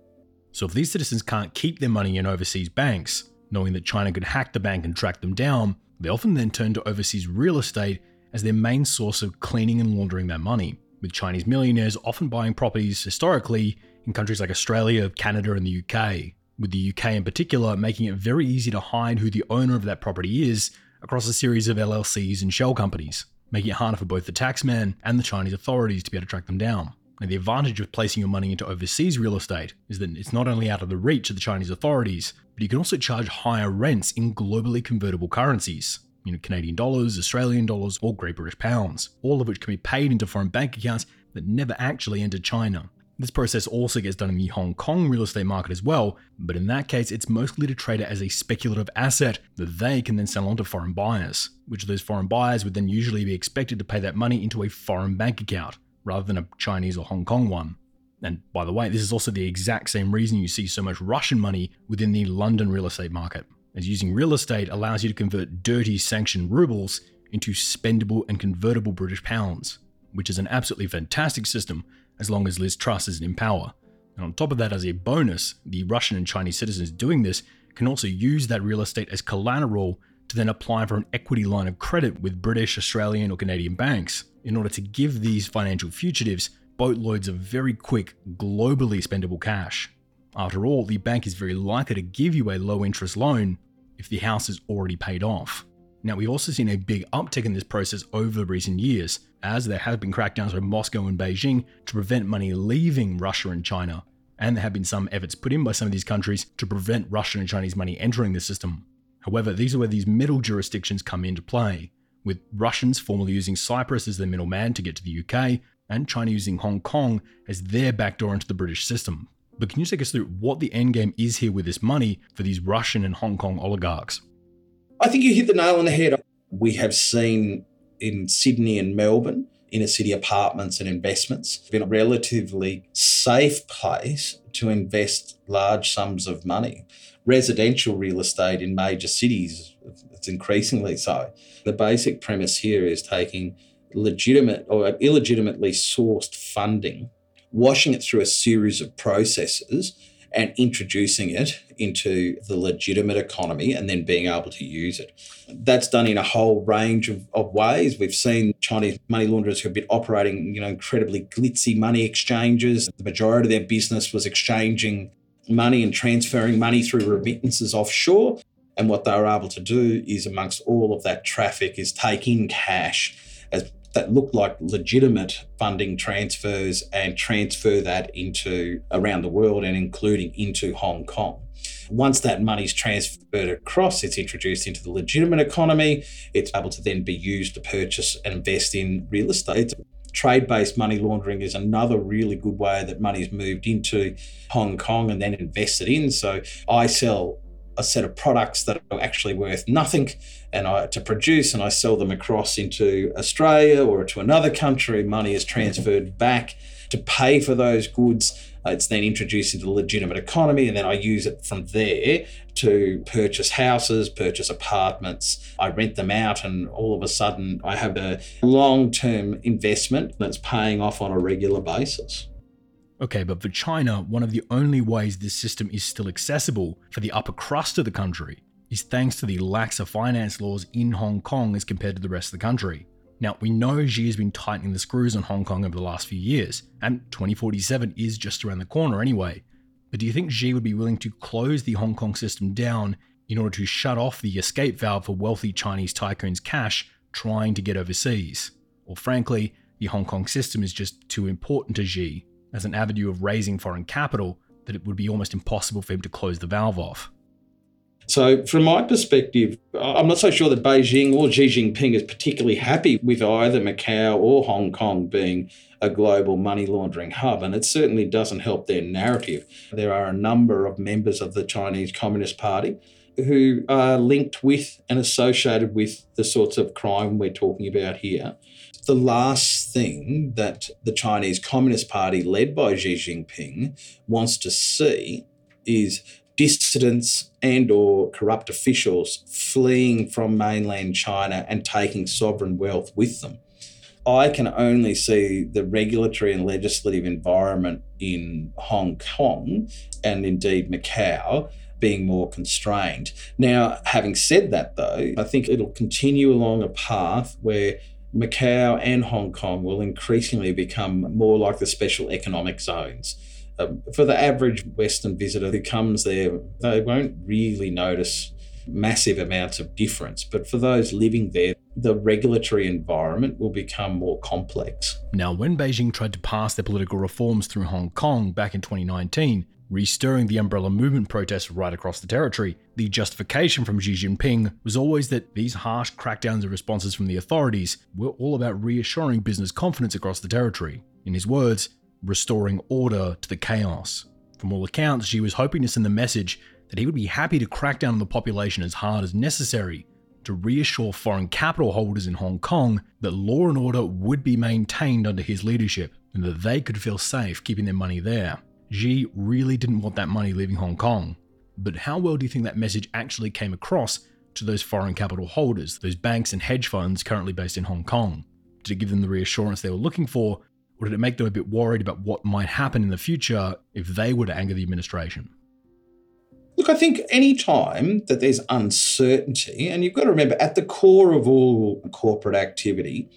So if these citizens can't keep their money in overseas banks, knowing that China could hack the bank and track them down, they often then turn to overseas real estate as their main source of cleaning and laundering their money, with Chinese millionaires often buying properties historically in countries like Australia, Canada, and the UK, with the UK in particular making it very easy to hide who the owner of that property is across a series of LLCs and shell companies, making it harder for both the taxman and the Chinese authorities to be able to track them down. Now, the advantage of placing your money into overseas real estate is that it's not only out of the reach of the Chinese authorities, but you can also charge higher rents in globally convertible currencies, you know, Canadian dollars, Australian dollars, or Great British pounds, all of which can be paid into foreign bank accounts that never actually enter China. This process also gets done in the Hong Kong real estate market as well, but in that case, it's mostly to trade it as a speculative asset that they can then sell on to foreign buyers, which those foreign buyers would then usually be expected to pay that money into a foreign bank account, rather than a Chinese or Hong Kong one. And by the way, this is also the exact same reason you see so much Russian money within the London real estate market, as using real estate allows you to convert dirty sanctioned rubles into spendable and convertible British pounds, which is an absolutely fantastic system as long as Liz Truss is in power. And on top of that, as a bonus, the Russian and Chinese citizens doing this can also use that real estate as collateral to then apply for an equity line of credit with British, Australian, or Canadian banks, in order to give these financial fugitives boatloads of very quick, globally spendable cash. After all, the bank is very likely to give you a low-interest loan if the house is already paid off. Now, we've also seen a big uptick in this process over recent years, as there have been crackdowns by Moscow and Beijing to prevent money leaving Russia and China, and there have been some efforts put in by some of these countries to prevent Russian and Chinese money entering the system. However, these are where these middle jurisdictions come into play, with Russians formerly using Cyprus as their middleman to get to the UK, and China using Hong Kong as their backdoor into the British system. But can you take us through what the endgame is here with this money for these Russian and Hong Kong oligarchs? I think you hit the nail on the head. We have seen in Sydney and Melbourne, inner city apartments and investments, been a relatively safe place to invest large sums of money. Residential real estate in major cities, it's increasingly so. The basic premise here is taking legitimate or illegitimately sourced funding, washing it through a series of processes and introducing it into the legitimate economy and then being able to use it. That's done in a whole range of ways. We've seen Chinese money launderers who have been operating, incredibly glitzy money exchanges. The majority of their business was exchanging money and transferring money through remittances offshore. And what they were able to do is, amongst all of that traffic, is take in cash as that looked like legitimate funding transfers and transfer that into around the world and including into Hong Kong. Once that money's transferred across, it's introduced into the legitimate economy. It's able to then be used to purchase and invest in real estate. Trade-based money laundering is another really good way that money's moved into Hong Kong and then invested in. So I sell a set of products that are actually worth nothing and I sell them across into Australia or to another country. Money is transferred back to pay for those goods. It's then introduced into the legitimate economy, and then I use it from there to purchase houses, purchase apartments. I rent them out, and all of a sudden I have a long-term investment that's paying off on a regular basis. Okay, but for China, one of the only ways this system is still accessible for the upper crust of the country is thanks to the laxer finance laws in Hong Kong as compared to the rest of the country. Now, we know Xi has been tightening the screws on Hong Kong over the last few years, and 2047 is just around the corner anyway. But do you think Xi would be willing to close the Hong Kong system down in order to shut off the escape valve for wealthy Chinese tycoons' cash trying to get overseas? Or frankly, the Hong Kong system is just too important to Xi, as an avenue of raising foreign capital that it would be almost impossible for him to close the valve off. So from my perspective, I'm not so sure that Beijing or Xi Jinping is particularly happy with either Macau or Hong Kong being a global money laundering hub, and it certainly doesn't help their narrative. There are a number of members of the Chinese Communist Party who are linked with and associated with the sorts of crime we're talking about here. The last thing that the Chinese Communist Party, led by Xi Jinping, wants to see is dissidents and or corrupt officials fleeing from mainland China and taking sovereign wealth with them. I can only see the regulatory and legislative environment in Hong Kong and indeed Macau being more constrained. Now, having said that though, I think it'll continue along a path where Macau and Hong Kong will increasingly become more like the special economic zones. For the average Western visitor who comes there, they won't really notice massive amounts of difference. But for those living there, the regulatory environment will become more complex. Now, when Beijing tried to pass their political reforms through Hong Kong back in 2019, restirring the umbrella movement protests right across the territory, the justification from Xi Jinping was always that these harsh crackdowns and responses from the authorities were all about reassuring business confidence across the territory. In his words, restoring order to the chaos. From all accounts, Xi was hoping to send the message that he would be happy to crack down on the population as hard as necessary to reassure foreign capital holders in Hong Kong that law and order would be maintained under his leadership and that they could feel safe keeping their money there. Xi really didn't want that money leaving Hong Kong. But how well do you think that message actually came across to those foreign capital holders, those banks and hedge funds currently based in Hong Kong? Did it give them the reassurance they were looking for? Or did it make them a bit worried about what might happen in the future if they were to anger the administration? Look, I think any time that there's uncertainty, and you've got to remember, at the core of all corporate activity,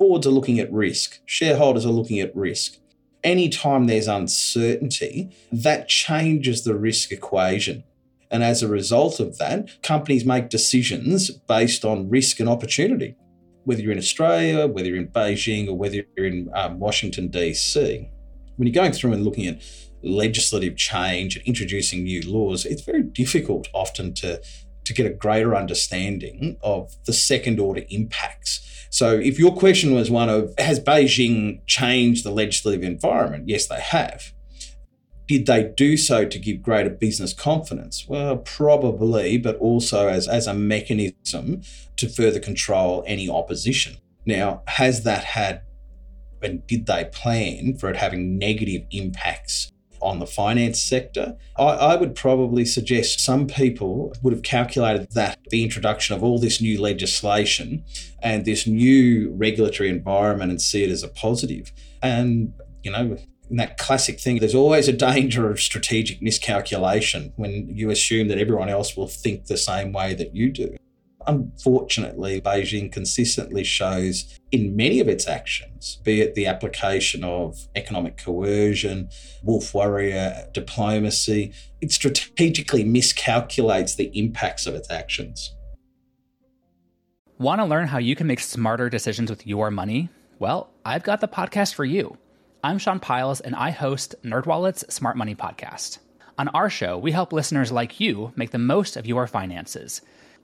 boards are looking at risk, shareholders are looking at risk. Any time there's uncertainty, that changes the risk equation. And as a result of that, companies make decisions based on risk and opportunity. Whether you're in Australia, whether you're in Beijing, or whether you're in Washington, D.C., when you're going through and looking at legislative change and introducing new laws, it's very difficult often to get a greater understanding of the second-order impacts. So if your question was one of, has Beijing changed the legislative environment? Yes, they have. Did they do so to give greater business confidence? Well, probably, but also as a mechanism to further control any opposition. Now, has that had, and did they plan for it having negative impacts on the finance sector? I would probably suggest some people would have calculated that the introduction of all this new legislation and this new regulatory environment and see it as a positive. And, you know, in that classic thing, there's always a danger of strategic miscalculation when you assume that everyone else will think the same way that you do. Unfortunately, Beijing consistently shows in many of its actions, be it the application of economic coercion, wolf warrior diplomacy, it strategically miscalculates the impacts of its actions. Want to learn how you can make smarter decisions with your money? Well, I've got the podcast for you. I'm Sean Piles, and I host NerdWallet's Smart Money Podcast. On our show, we help listeners like you make the most of your finances.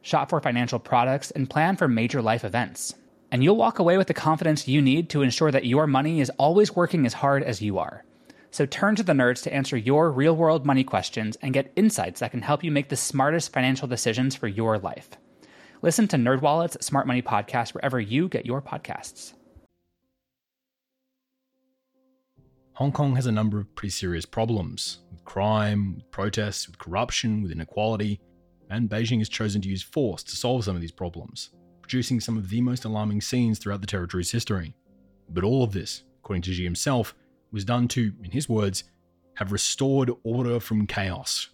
shop for financial products, and plan for major life events. And you'll walk away with the confidence you need to ensure that your money is always working as hard as you are. So turn to the nerds to answer your real-world money questions and get insights that can help you make the smartest financial decisions for your life. Listen to NerdWallet's Smart Money Podcast wherever you get your podcasts. Hong Kong has a number of pretty serious problems, with crime, with protests, with corruption, with inequality, and Beijing has chosen to use force to solve some of these problems, producing some of the most alarming scenes throughout the territory's history. But all of this, according to Xi himself, was done to, in his words, have restored order from chaos.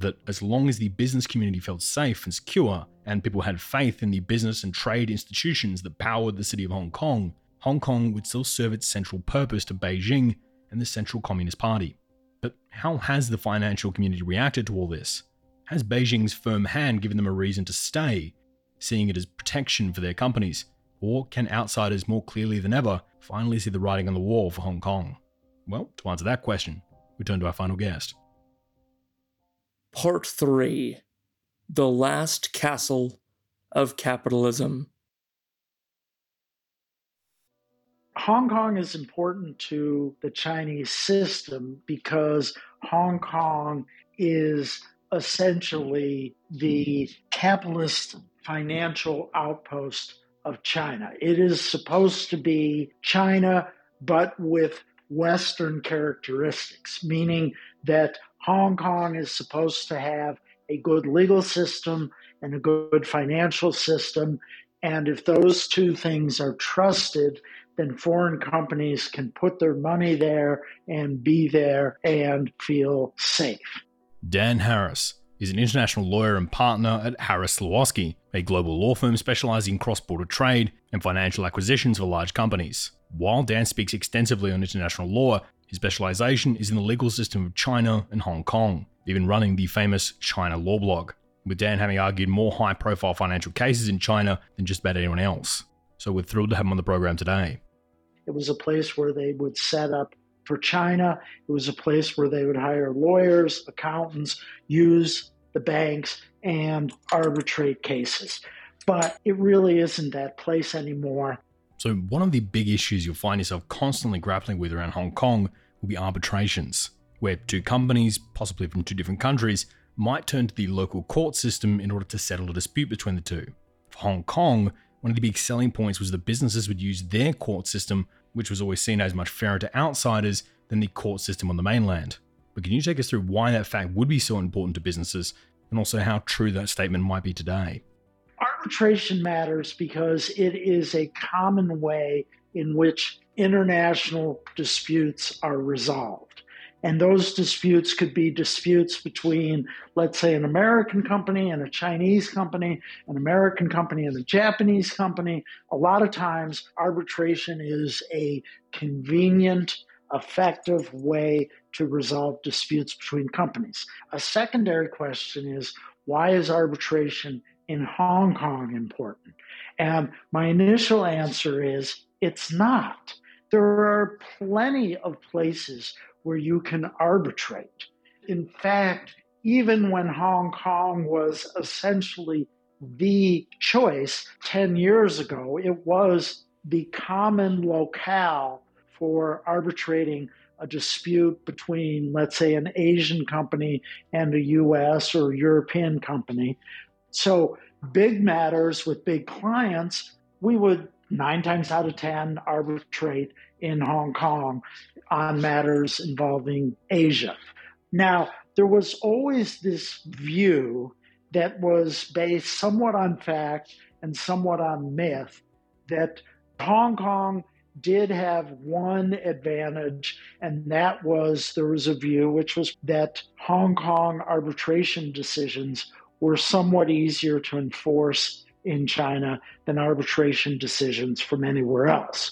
That as long as the business community felt safe and secure, and people had faith in the business and trade institutions that powered the city of Hong Kong, Hong Kong would still serve its central purpose to Beijing and the Central Communist Party. But how has the financial community reacted to all this? Has Beijing's firm hand given them a reason to stay, seeing it as protection for their companies? Or can outsiders more clearly than ever finally see the writing on the wall for Hong Kong? Well, to answer that question, we turn to our final guest. Part 3. The Last Castle of Capitalism. Hong Kong is important to the Chinese system because Hong Kong is essentially the capitalist financial outpost of China. It is supposed to be China, but with Western characteristics, meaning that Hong Kong is supposed to have a good legal system and a good financial system. And if those two things are trusted, then foreign companies can put their money there and be there and feel safe. Dan Harris is an international lawyer and partner at Harris Lewinsky, a global law firm specializing in cross-border trade and financial acquisitions for large companies. While Dan speaks extensively on international law, his specialization is in the legal system of China and Hong Kong, even running the famous China Law blog, with Dan having argued more high-profile financial cases in China than just about anyone else. So we're thrilled to have him on the program today. It was a place where they would set up for China. It was a place where they would hire lawyers, accountants, use the banks, and arbitrate cases. But it really isn't that place anymore. So one of the big issues you'll find yourself constantly grappling with around Hong Kong will be arbitrations, where two companies, possibly from two different countries, might turn to the local court system in order to settle a dispute between the two. For Hong Kong, one of the big selling points was that businesses would use their court system, which was always seen as much fairer to outsiders than the court system on the mainland. But can you take us through why that fact would be so important to businesses, and also how true that statement might be today? Arbitration matters because it is a common way in which international disputes are resolved. And those disputes could be disputes between, let's say, an American company and a Chinese company, an American company and a Japanese company. A lot of times, arbitration is a convenient, effective way to resolve disputes between companies. A secondary question is, why is arbitration in Hong Kong important? And my initial answer is, it's not. There are plenty of places where you can arbitrate. In fact, even when Hong Kong was essentially the choice 10 years ago, it was the common locale for arbitrating a dispute between, let's say, an Asian company and a US or European company. So big matters with big clients, we would 9 times out of 10 arbitrate in Hong Kong on matters involving Asia. Now, there was always this view that was based somewhat on fact and somewhat on myth that Hong Kong did have one advantage, and that was there was a view which was that Hong Kong arbitration decisions were somewhat easier to enforce in China than arbitration decisions from anywhere else.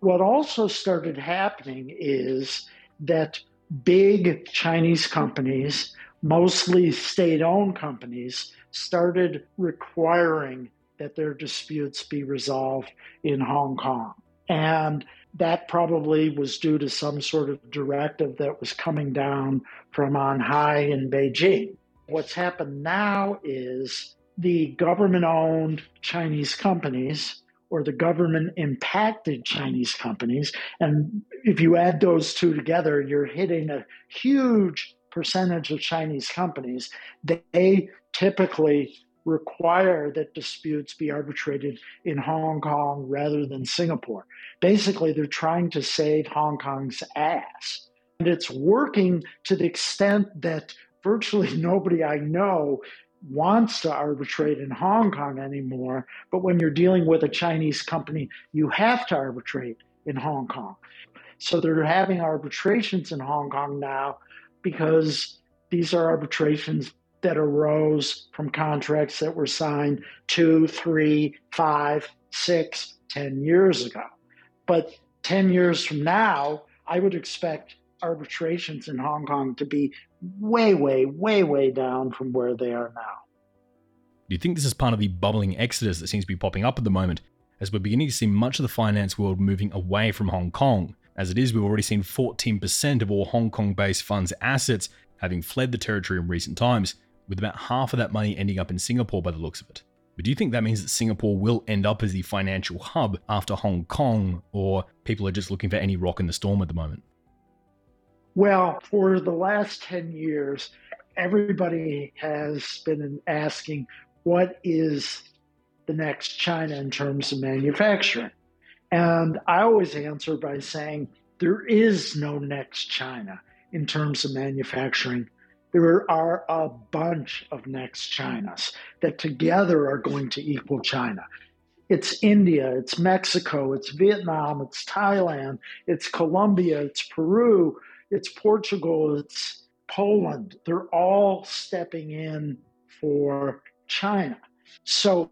What also started happening is that big Chinese companies, mostly state-owned companies, started requiring that their disputes be resolved in Hong Kong. And that probably was due to some sort of directive that was coming down from on high in Beijing. What's happened now is the government-owned Chinese companies or the government-impacted Chinese companies, and if you add those two together, you're hitting a huge percentage of Chinese companies. They typically require that disputes be arbitrated in Hong Kong rather than Singapore. Basically, they're trying to save Hong Kong's ass. And it's working to the extent that virtually nobody I know wants to arbitrate in Hong Kong anymore, but when you're dealing with a Chinese company, you have to arbitrate in Hong Kong. So they're having arbitrations in Hong Kong now because these are arbitrations that arose from contracts that were signed 2, 3, 5, 6, 10 years ago. But 10 years from now, I would expect arbitrations in Hong Kong to be way, way, way, way down from where they are now. Do you think this is part of the bubbling exodus that seems to be popping up at the moment, as we're beginning to see much of the finance world moving away from Hong Kong? As it is, we've already seen 14% of all Hong Kong-based funds' assets having fled the territory in recent times, with about half of that money ending up in Singapore by the looks of it. But do you think that means that Singapore will end up as the financial hub after Hong Kong, or people are just looking for any rock in the storm at the moment? Well, for the last 10 years, everybody has been asking, what is the next China in terms of manufacturing? And I always answer by saying, there is no next China in terms of manufacturing. There are a bunch of next Chinas that together are going to equal China. It's India, it's Mexico, it's Vietnam, it's Thailand, it's Colombia, it's Peru, it's Portugal, it's Poland. They're all stepping in for China. So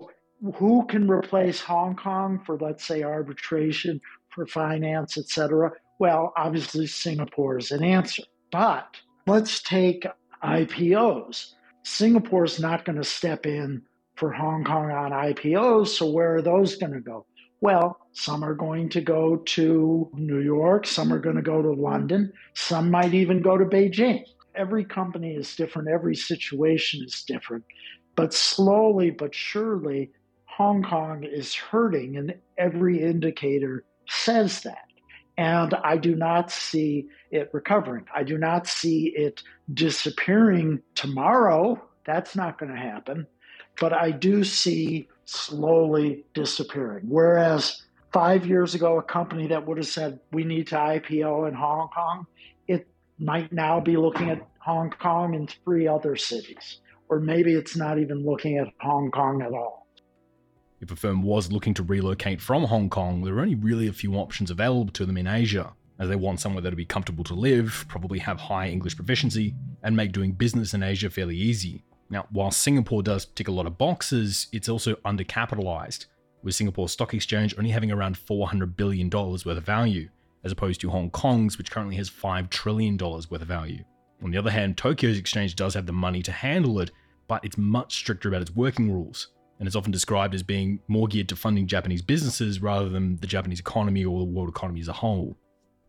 who can replace Hong Kong for, let's say, arbitration, for finance, etc.? Well, obviously Singapore is an answer. But let's take IPOs. Singapore's not going to step in for Hong Kong on IPOs, so where are those going to go? Well, some are going to go to New York, some are going to go to London, some might even go to Beijing. Every company is different, every situation is different. But slowly but surely, Hong Kong is hurting, and every indicator says that. And I do not see it recovering. I do not see it disappearing tomorrow. That's not going to happen. But I do see slowly disappearing. Whereas 5 years ago, a company that would have said, we need to IPO in Hong Kong, it might now be looking at Hong Kong and 3 other cities. Or maybe it's not even looking at Hong Kong at all. If a firm was looking to relocate from Hong Kong, there are only really a few options available to them in Asia, as they want somewhere that would be comfortable to live, probably have high English proficiency, and make doing business in Asia fairly easy. Now, while Singapore does tick a lot of boxes, it's also undercapitalized, with Singapore's stock exchange only having around $400 billion worth of value, as opposed to Hong Kong's, which currently has $5 trillion worth of value. On the other hand, Tokyo's exchange does have the money to handle it, but it's much stricter about its working rules, and it's often described as being more geared to funding Japanese businesses rather than the Japanese economy or the world economy as a whole.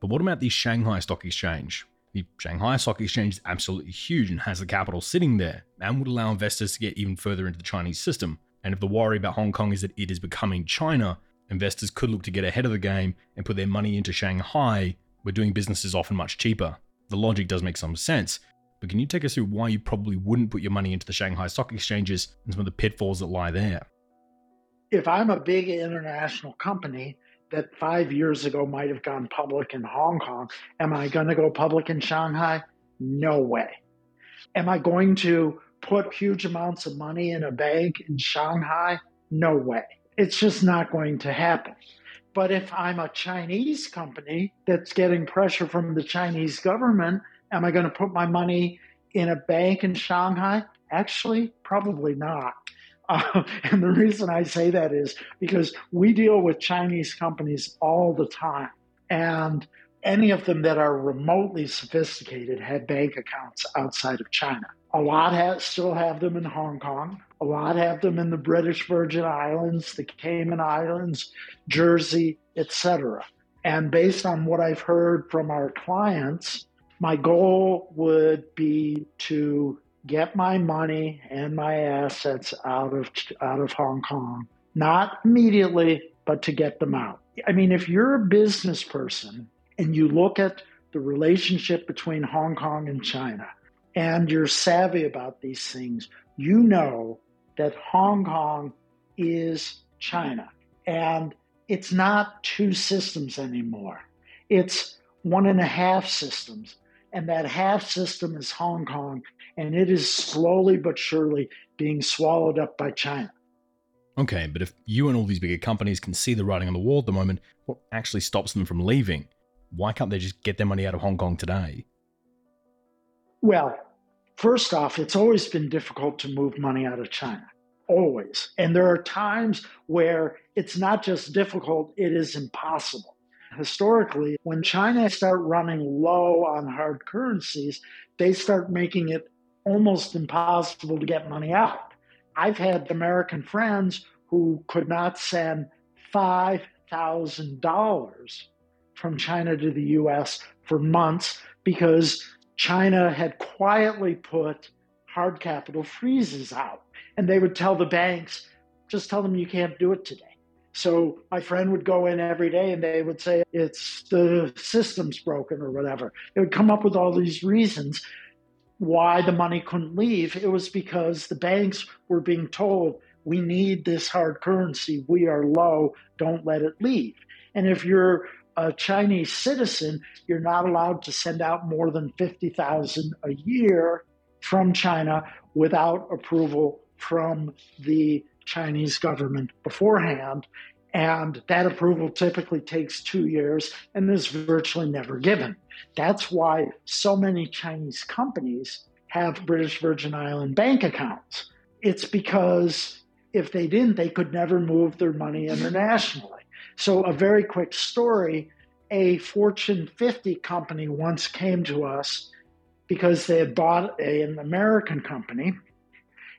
But what about the Shanghai Stock Exchange? The Shanghai Stock Exchange is absolutely huge and has the capital sitting there, and would allow investors to get even further into the Chinese system. And if the worry about Hong Kong is that it is becoming China, investors could look to get ahead of the game and put their money into Shanghai, where doing business is often much cheaper. The logic does make some sense, but can you take us through why you probably wouldn't put your money into the Shanghai stock exchanges and some of the pitfalls that lie there? If I'm a big international company that 5 years ago might have gone public in Hong Kong, am I going to go public in Shanghai? No way. Am I going to put huge amounts of money in a bank in Shanghai? No way. It's just not going to happen. But if I'm a Chinese company that's getting pressure from the Chinese government, am I going to put my money in a bank in Shanghai? Actually, probably not. And the reason I say that is because we deal with Chinese companies all the time. And any of them that are remotely sophisticated have bank accounts outside of China. A lot still have them in Hong Kong. A lot have them in the British Virgin Islands, the Cayman Islands, Jersey, etc. And based on what I've heard from our clients, my goal would be to get my money and my assets out of Hong Kong. Not immediately, but to get them out. I mean, if you're a business person and you look at the relationship between Hong Kong and China, and you're savvy about these things, you know that Hong Kong is China. And it's not 2 systems anymore. It's 1.5 systems. And that half system is Hong Kong. And it is slowly but surely being swallowed up by China. Okay, but if you and all these bigger companies can see the writing on the wall at the moment, what actually stops them from leaving? Why can't they just get their money out of Hong Kong today? Well, first off, it's always been difficult to move money out of China, always. And there are times where it's not just difficult, it is impossible. Historically, when China start running low on hard currencies, they start making it almost impossible to get money out. I've had American friends who could not send $5,000 from China to the U.S. for months because China had quietly put hard capital freezes out. And they would tell the banks, just tell them you can't do it today. So my friend would go in every day and they would say, it's the system's broken or whatever. They would come up with all these reasons why the money couldn't leave. It was because the banks were being told, we need this hard currency. We are low. Don't let it leave. And if you're a Chinese citizen, you're not allowed to send out more than $50,000 a year from China without approval from the Chinese government beforehand. And that approval typically takes 2 years and is virtually never given. That's why so many Chinese companies have British Virgin Island bank accounts. It's because if they didn't, they could never move their money internationally. So a very quick story, a Fortune 50 company once came to us because they had bought an American company.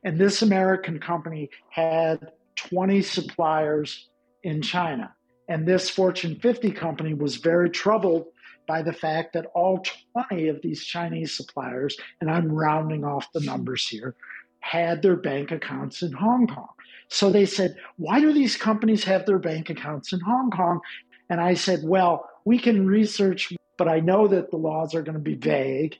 And this American company had 20 suppliers in China. And this Fortune 50 company was very troubled by the fact that all 20 of these Chinese suppliers, and I'm rounding off the numbers here, had their bank accounts in Hong Kong. So they said, why do these companies have their bank accounts in Hong Kong? And I said, well, we can research, but I know that the laws are going to be vague,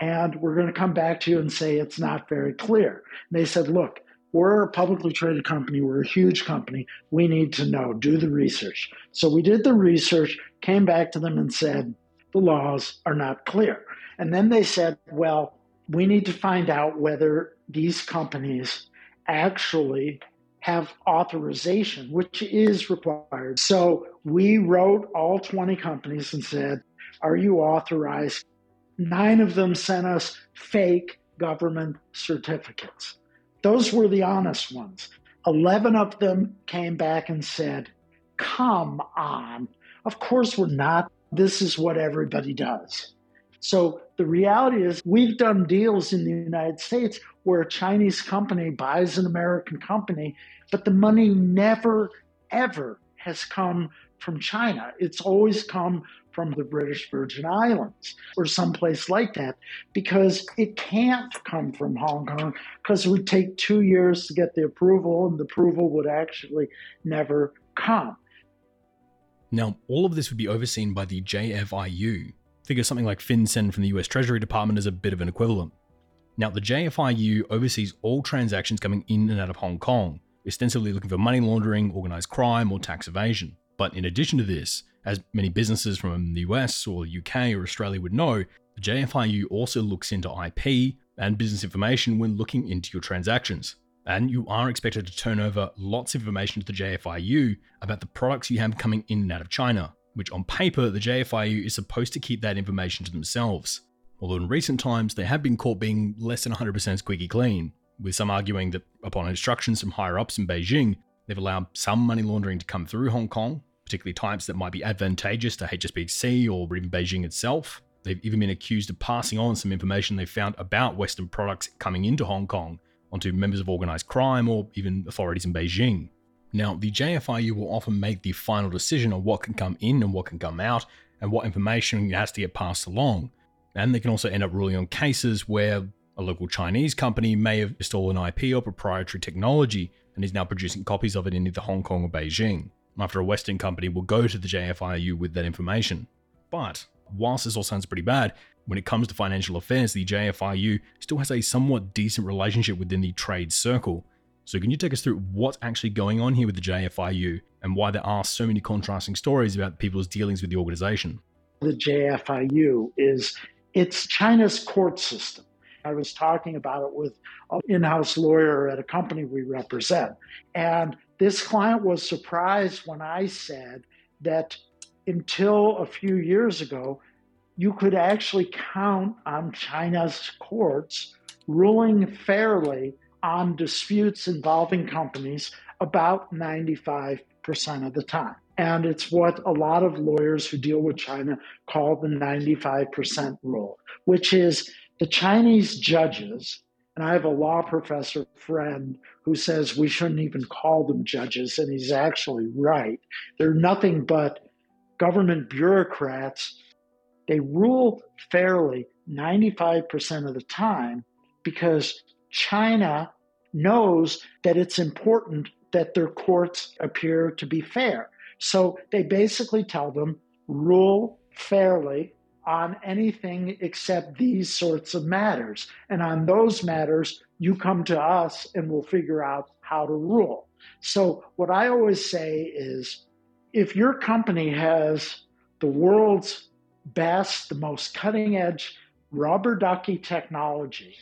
and we're going to come back to you and say it's not very clear. And they said, look, we're a publicly traded company. We're a huge company. We need to know. Do the research. So we did the research, came back to them and said, the laws are not clear. And then they said, well, we need to find out whether these companies actually have authorization, which is required. So we wrote all 20 companies and said, are you authorized? 9 of them sent us fake government certificates. Those were the honest ones. 11 of them came back and said, come on. Of course we're not. This is what everybody does. So the reality is we've done deals in the United States where a Chinese company buys an American company, but the money never, ever has come from China. It's always come from the British Virgin Islands or someplace like that, because it can't come from Hong Kong because it would take 2 years to get the approval, and the approval would actually never come. Now, all of this would be overseen by the JFIU. Figure something like FinCEN from the US Treasury Department is a bit of an equivalent. Now, the JFIU oversees all transactions coming in and out of Hong Kong, ostensibly looking for money laundering, organized crime, or tax evasion. But in addition to this, as many businesses from the US or the UK or Australia would know, the JFIU also looks into IP and business information when looking into your transactions. And you are expected to turn over lots of information to the JFIU about the products you have coming in and out of China, which on paper, the JFIU is supposed to keep that information to themselves. Although in recent times, they have been caught being less than 100% squeaky clean, with some arguing that upon instructions from higher-ups in Beijing, they've allowed some money laundering to come through Hong Kong, particularly types that might be advantageous to HSBC or even Beijing itself. They've even been accused of passing on some information they found about Western products coming into Hong Kong onto members of organized crime or even authorities in Beijing. Now, the JFIU will often make the final decision on what can come in and what can come out and what information has to get passed along. And they can also end up ruling on cases where a local Chinese company may have stolen IP or proprietary technology and is now producing copies of it in either Hong Kong or Beijing, after a Western company will go to the JFIU with that information. But whilst this all sounds pretty bad, when it comes to financial affairs, the JFIU still has a somewhat decent relationship within the trade circle. So can you take us through what's actually going on here with the JFIU and why there are so many contrasting stories about people's dealings with the organization? The JFIU it's China's court system. I was talking about it with an in-house lawyer at a company we represent, and This client was surprised when I said that until a few years ago, you could actually count on China's courts ruling fairly on disputes involving companies about 95% of the time. And it's what a lot of lawyers who deal with China call the 95% rule, which is the Chinese judges, and I have a law professor friend who says we shouldn't even call them judges, and he's actually right. They're nothing but government bureaucrats. They rule fairly 95% of the time because China knows that it's important that their courts appear to be fair. So they basically tell them, rule fairly on anything except these sorts of matters. And on those matters, you come to us and we'll figure out how to rule. So what I always say is, if your company has the world's best, the most cutting-edge rubber ducky technology,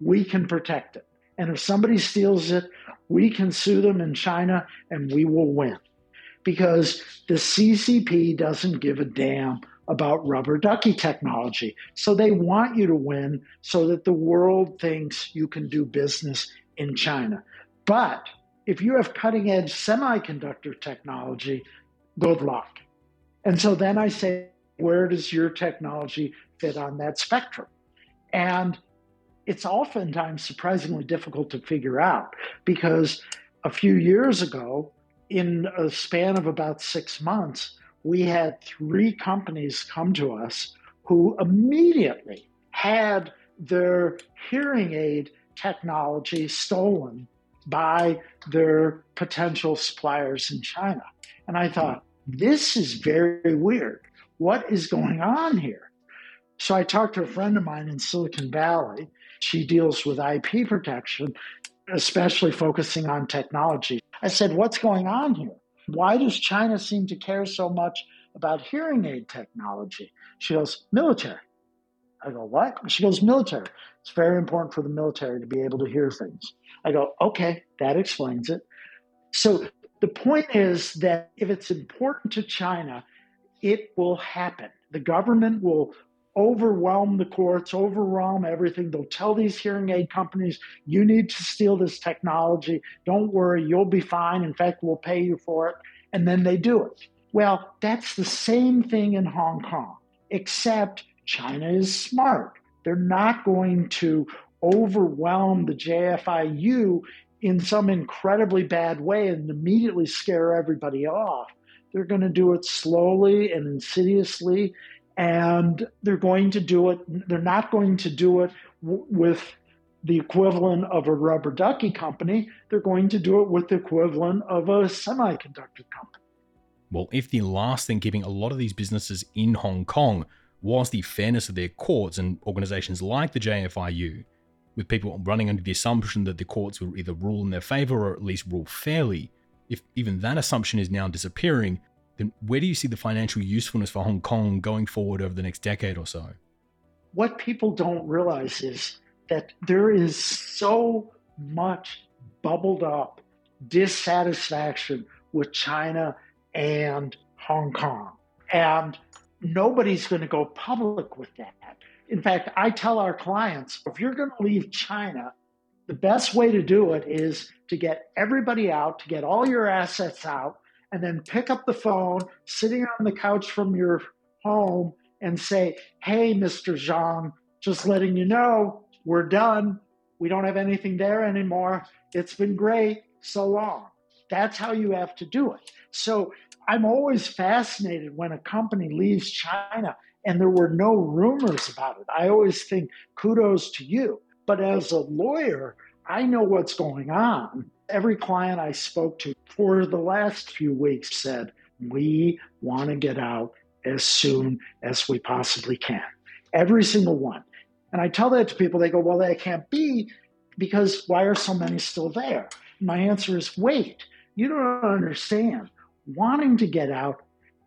we can protect it. And if somebody steals it, we can sue them in China and we will win. Because the CCP doesn't give a damn about rubber ducky technology. So they want you to win so that the world thinks you can do business in China. But if you have cutting edge semiconductor technology, good luck. And so then I say, where does your technology fit on that spectrum? And it's oftentimes surprisingly difficult to figure out, because a few years ago, in a span of about 6 months, we had 3 companies come to us who immediately had their hearing aid technology stolen by their potential suppliers in China. And I thought, this is very weird. What is going on here? So I talked to a friend of mine in Silicon Valley. She deals with IP protection, especially focusing on technology. I said, what's going on here? Why does China seem to care so much about hearing aid technology? She goes, military. I go, what? She goes, military. It's very important for the military to be able to hear things. I go, okay, that explains it. So the point is that if it's important to China, it will happen. The government will overwhelm the courts, overwhelm everything. They'll tell these hearing aid companies, you need to steal this technology. Don't worry, you'll be fine. In fact, we'll pay you for it. And then they do it. Well, that's the same thing in Hong Kong, except China is smart. They're not going to overwhelm the JFIU in some incredibly bad way and immediately scare everybody off. They're going to do it slowly and insidiously. And they're going to do it. They're not going to do it with the equivalent of a rubber ducky company. They're going to do it with the equivalent of a semiconductor company. Well, if the last thing keeping a lot of these businesses in Hong Kong was the fairness of their courts and organizations like the JFIU, with people running under the assumption that the courts will either rule in their favor or at least rule fairly, if even that assumption is now disappearing, then where do you see the financial usefulness for Hong Kong going forward over the next decade or so? What people don't realize is that there is so much bubbled up dissatisfaction with China and Hong Kong. And nobody's going to go public with that. In fact, I tell our clients, if you're going to leave China, the best way to do it is to get everybody out, to get all your assets out, and then pick up the phone, sitting on the couch from your home, and say, hey, Mr. Zhang, just letting you know, we're done. We don't have anything there anymore. It's been great. So long. That's how you have to do it. So I'm always fascinated when a company leaves China and there were no rumors about it. I always think, kudos to you. But as a lawyer, I know what's going on. Every client I spoke to for the last few weeks said, we want to get out as soon as we possibly can. Every single one. And I tell that to people, they go, well, that can't be, because why are so many still there? My answer is, wait, you don't understand. Wanting to get out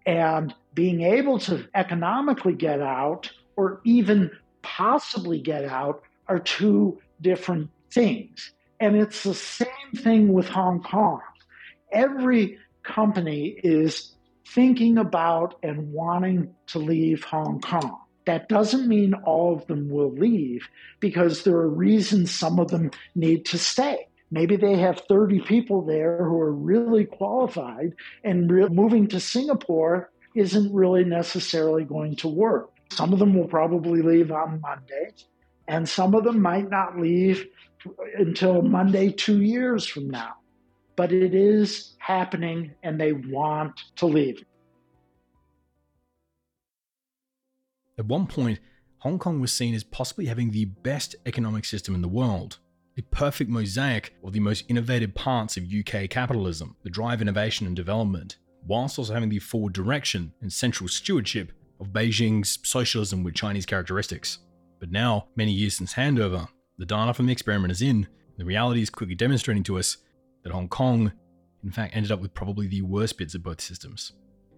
and being able to economically get out, or even possibly get out, are two different things. And it's the same thing with Hong Kong. every company is thinking about and wanting to leave Hong Kong. That doesn't mean all of them will leave, because there are reasons some of them need to stay. Maybe they have 30 people there who are really qualified, and moving to Singapore isn't really necessarily going to work. Some of them will probably leave on Monday, and some of them might not leave until Monday 2 years from now. But it is happening, and they want to leave. At one point, Hong Kong was seen as possibly having the best economic system in the world, the perfect mosaic of the most innovative parts of UK capitalism, the drive innovation and development, whilst also having the forward direction and central stewardship of Beijing's socialism with Chinese characteristics. But now, many years since handover, the data from the experiment is in, and the reality is quickly demonstrating to us that Hong Kong, in fact, ended up with probably the worst bits of both systems.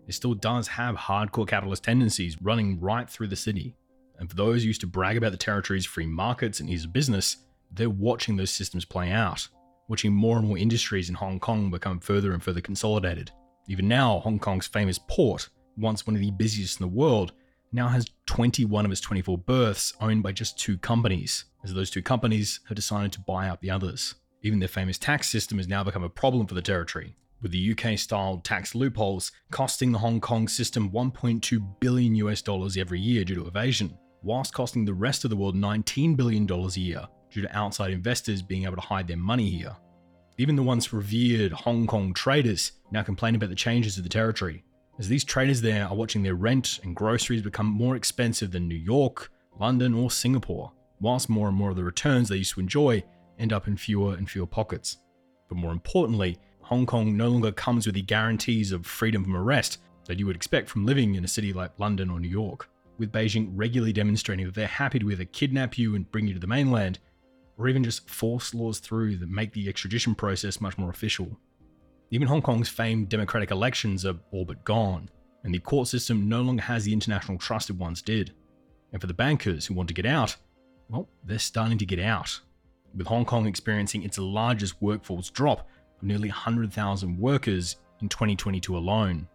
It still does have hardcore capitalist tendencies running right through the city. And for those who used to brag about the territory's free markets and ease of business, they're watching those systems play out, watching more and more industries in Hong Kong become further and further consolidated. Even now, Hong Kong's famous port, once one of the busiest in the world, now has 21 of its 24 berths owned by just two companies, as those two companies have decided to buy out the others. Even their famous tax system has now become a problem for the territory, with the UK-style tax loopholes costing the Hong Kong system $1.2 billion every year due to evasion, whilst costing the rest of the world $19 billion a year due to outside investors being able to hide their money here. Even the once revered Hong Kong traders now complain about the changes to the territory, as these traders there are watching their rent and groceries become more expensive than New York, London, or Singapore, whilst more and more of the returns they used to enjoy end up in fewer and fewer pockets. But more importantly, Hong Kong no longer comes with the guarantees of freedom from arrest that you would expect from living in a city like London or New York, with Beijing regularly demonstrating that they're happy to either kidnap you and bring you to the mainland, or even just force laws through that make the extradition process much more official. Even Hong Kong's famed democratic elections are all but gone, and the court system no longer has the international trust it once did. And for the bankers who want to get out, well, they're starting to get out, with Hong Kong experiencing its largest workforce drop of nearly 100,000 workers in 2022 alone.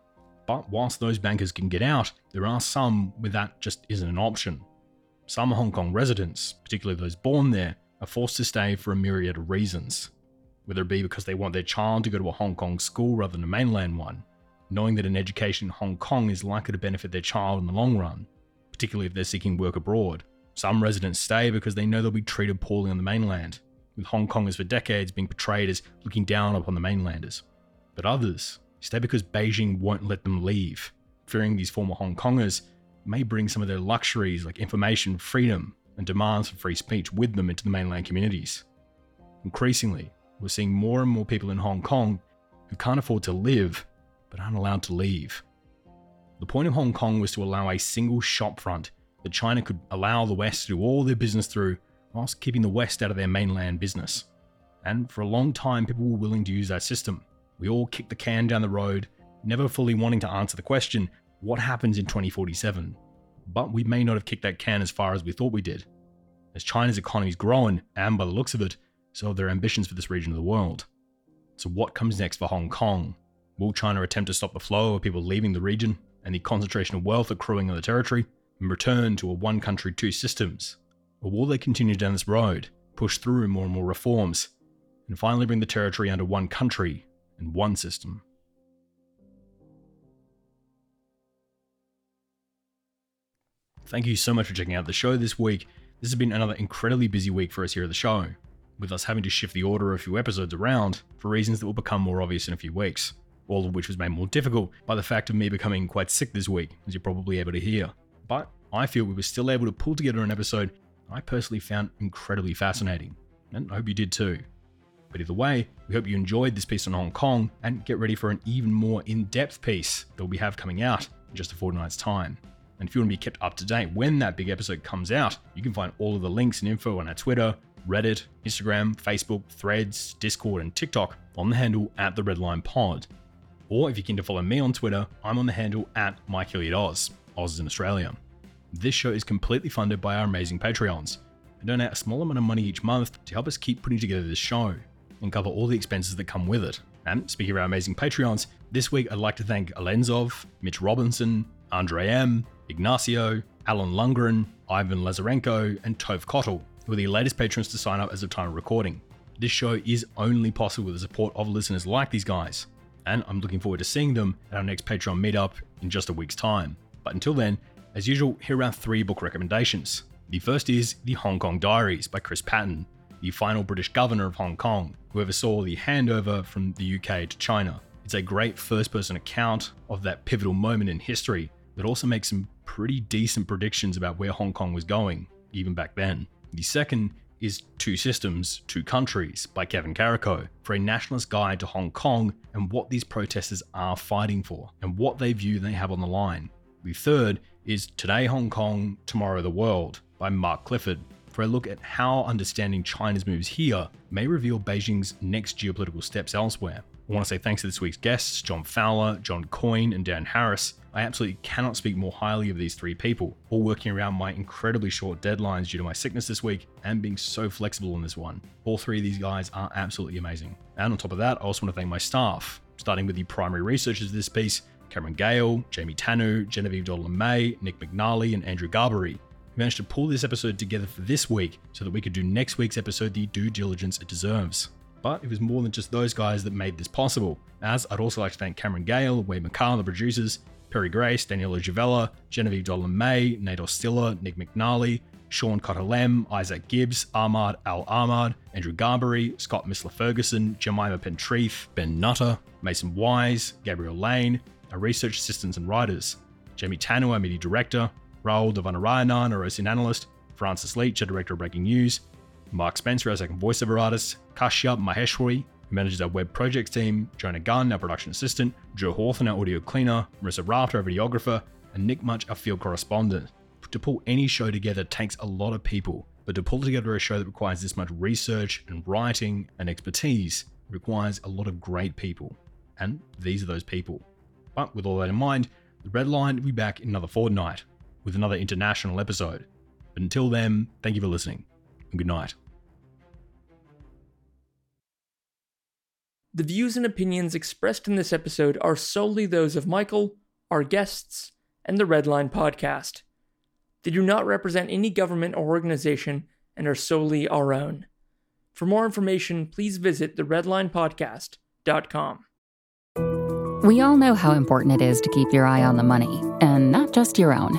But whilst those bankers can get out, there are some where that just isn't an option. Some Hong Kong residents, particularly those born there, are forced to stay for a myriad of reasons, whether it be because they want their child to go to a Hong Kong school rather than a mainland one, knowing that an education in Hong Kong is likely to benefit their child in the long run, particularly if they're seeking work abroad. Some residents stay because they know they'll be treated poorly on the mainland, with Hong Kongers for decades being portrayed as looking down upon the mainlanders. But others stay because Beijing won't let them leave, fearing these former Hong Kongers may bring some of their luxuries like information freedom and demands for free speech with them into the mainland communities. Increasingly, we're seeing more and more people in Hong Kong who can't afford to live but aren't allowed to leave. The point of Hong Kong was to allow a single shopfront that China could allow the West to do all their business through, whilst keeping the West out of their mainland business. And for a long time, people were willing to use that system. We all kicked the can down the road, never fully wanting to answer the question, what happens in 2047? But we may not have kicked that can as far as we thought we did, as China's economy's grown, and by the looks of it, so have their ambitions for this region of the world. So what comes next for Hong Kong? Will China attempt to stop the flow of people leaving the region and the concentration of wealth accruing on the territory, and return to a one country, two systems? Or will they continue down this road, push through more and more reforms, and finally bring the territory under one country and one system? Thank you so much for checking out the show this week. This has been another incredibly busy week for us here at the show, with us having to shift the order of a few episodes around for reasons that will become more obvious in a few weeks, all of which was made more difficult by the fact of me becoming quite sick this week, as you're probably able to hear. But I feel we were still able to pull together an episode I personally found incredibly fascinating, and I hope you did too. But either way, we hope you enjoyed this piece on Hong Kong, and get ready for an even more in-depth piece that we have coming out in just a fortnight's time. And if you want to be kept up to date when that big episode comes out, you can find all of the links and info on our Twitter, Reddit, Instagram, Facebook, Threads, Discord, and TikTok on the handle @TheRedLinePod. Or if you're keen to follow me on Twitter, I'm on the handle @MikeHilliardOz. Oz is in Australia. This show is completely funded by our amazing Patreons, who donate a small amount of money each month to help us keep putting together this show and cover all the expenses that come with it, And speaking of our amazing Patreons, this week I'd like to thank Alenzov, Mitch Robinson, Andre M, Ignacio, Alan Lundgren, Ivan Lazarenko, and Tove Kottle, who are the latest patrons to sign up as of time of recording. This show is only possible with the support of listeners like these guys, and I'm looking forward to seeing them at our next Patreon meetup in just a week's time. But until then, as usual, here are our three book recommendations. The first is The Hong Kong Diaries by Chris Patten, the final British governor of Hong Kong, who oversaw the handover from the UK to China. It's a great first-person account of that pivotal moment in history that also makes some pretty decent predictions about where Hong Kong was going, even back then. The second is Two Systems, Two Countries by Kevin Carrico, for a nationalist guide to Hong Kong and what these protesters are fighting for and what they view they have on the line. The third is Today Hong Kong, Tomorrow the World by Mark Clifford, for a look at how understanding China's moves here may reveal Beijing's next geopolitical steps elsewhere. I want to say thanks to this week's guests, John Fowler, John Coyne, and Dan Harris. I absolutely cannot speak more highly of these three people, all working around my incredibly short deadlines due to my sickness this week and being so flexible on this one. All three of these guys are absolutely amazing. And on top of that, I also want to thank my staff, starting with the primary researchers of this piece, Cameron Gale, Jamie Tanu, Genevieve Dolan-May, Nick McNally, and Andrew Garbery. We managed to pull this episode together for this week so that we could do next week's episode the due diligence it deserves. But it was more than just those guys that made this possible, as I'd also like to thank Cameron Gale, Wade McCarr, the producers, Perry Grace, Daniela Giovella, Genevieve Dolan-May, Nador Stiller, Nick McNally, Sean Kotalem, Isaac Gibbs, Ahmad Al-Ahmad, Andrew Garbery, Scott Missler-Ferguson, Jemima Pentreath, Ben Nutter, Mason Wise, Gabriel Lane, our research assistants and writers, Jamie Tanu, our media director, Raul Devanarayanan, our OSINT analyst, Francis Leach, our director of breaking news, Mark Spencer, our second voiceover artist, Kashyap Maheshwari, who manages our web projects team, Jonah Gunn, our production assistant, Joe Hawthorne, our audio cleaner, Marissa Raft, our videographer, and Nick Munch, our field correspondent. To pull any show together takes a lot of people, but to pull together a show that requires this much research and writing and expertise requires a lot of great people. And these are those people. But with all that in mind, The Red Line will be back in another fortnight with another international episode. But until then, thank you for listening. And good night. The views and opinions expressed in this episode are solely those of Michael, our guests, and the Red Line podcast. They do not represent any government or organization and are solely our own. For more information, please visit theredlinepodcast.com. We all know how important it is to keep your eye on the money, and not just your own.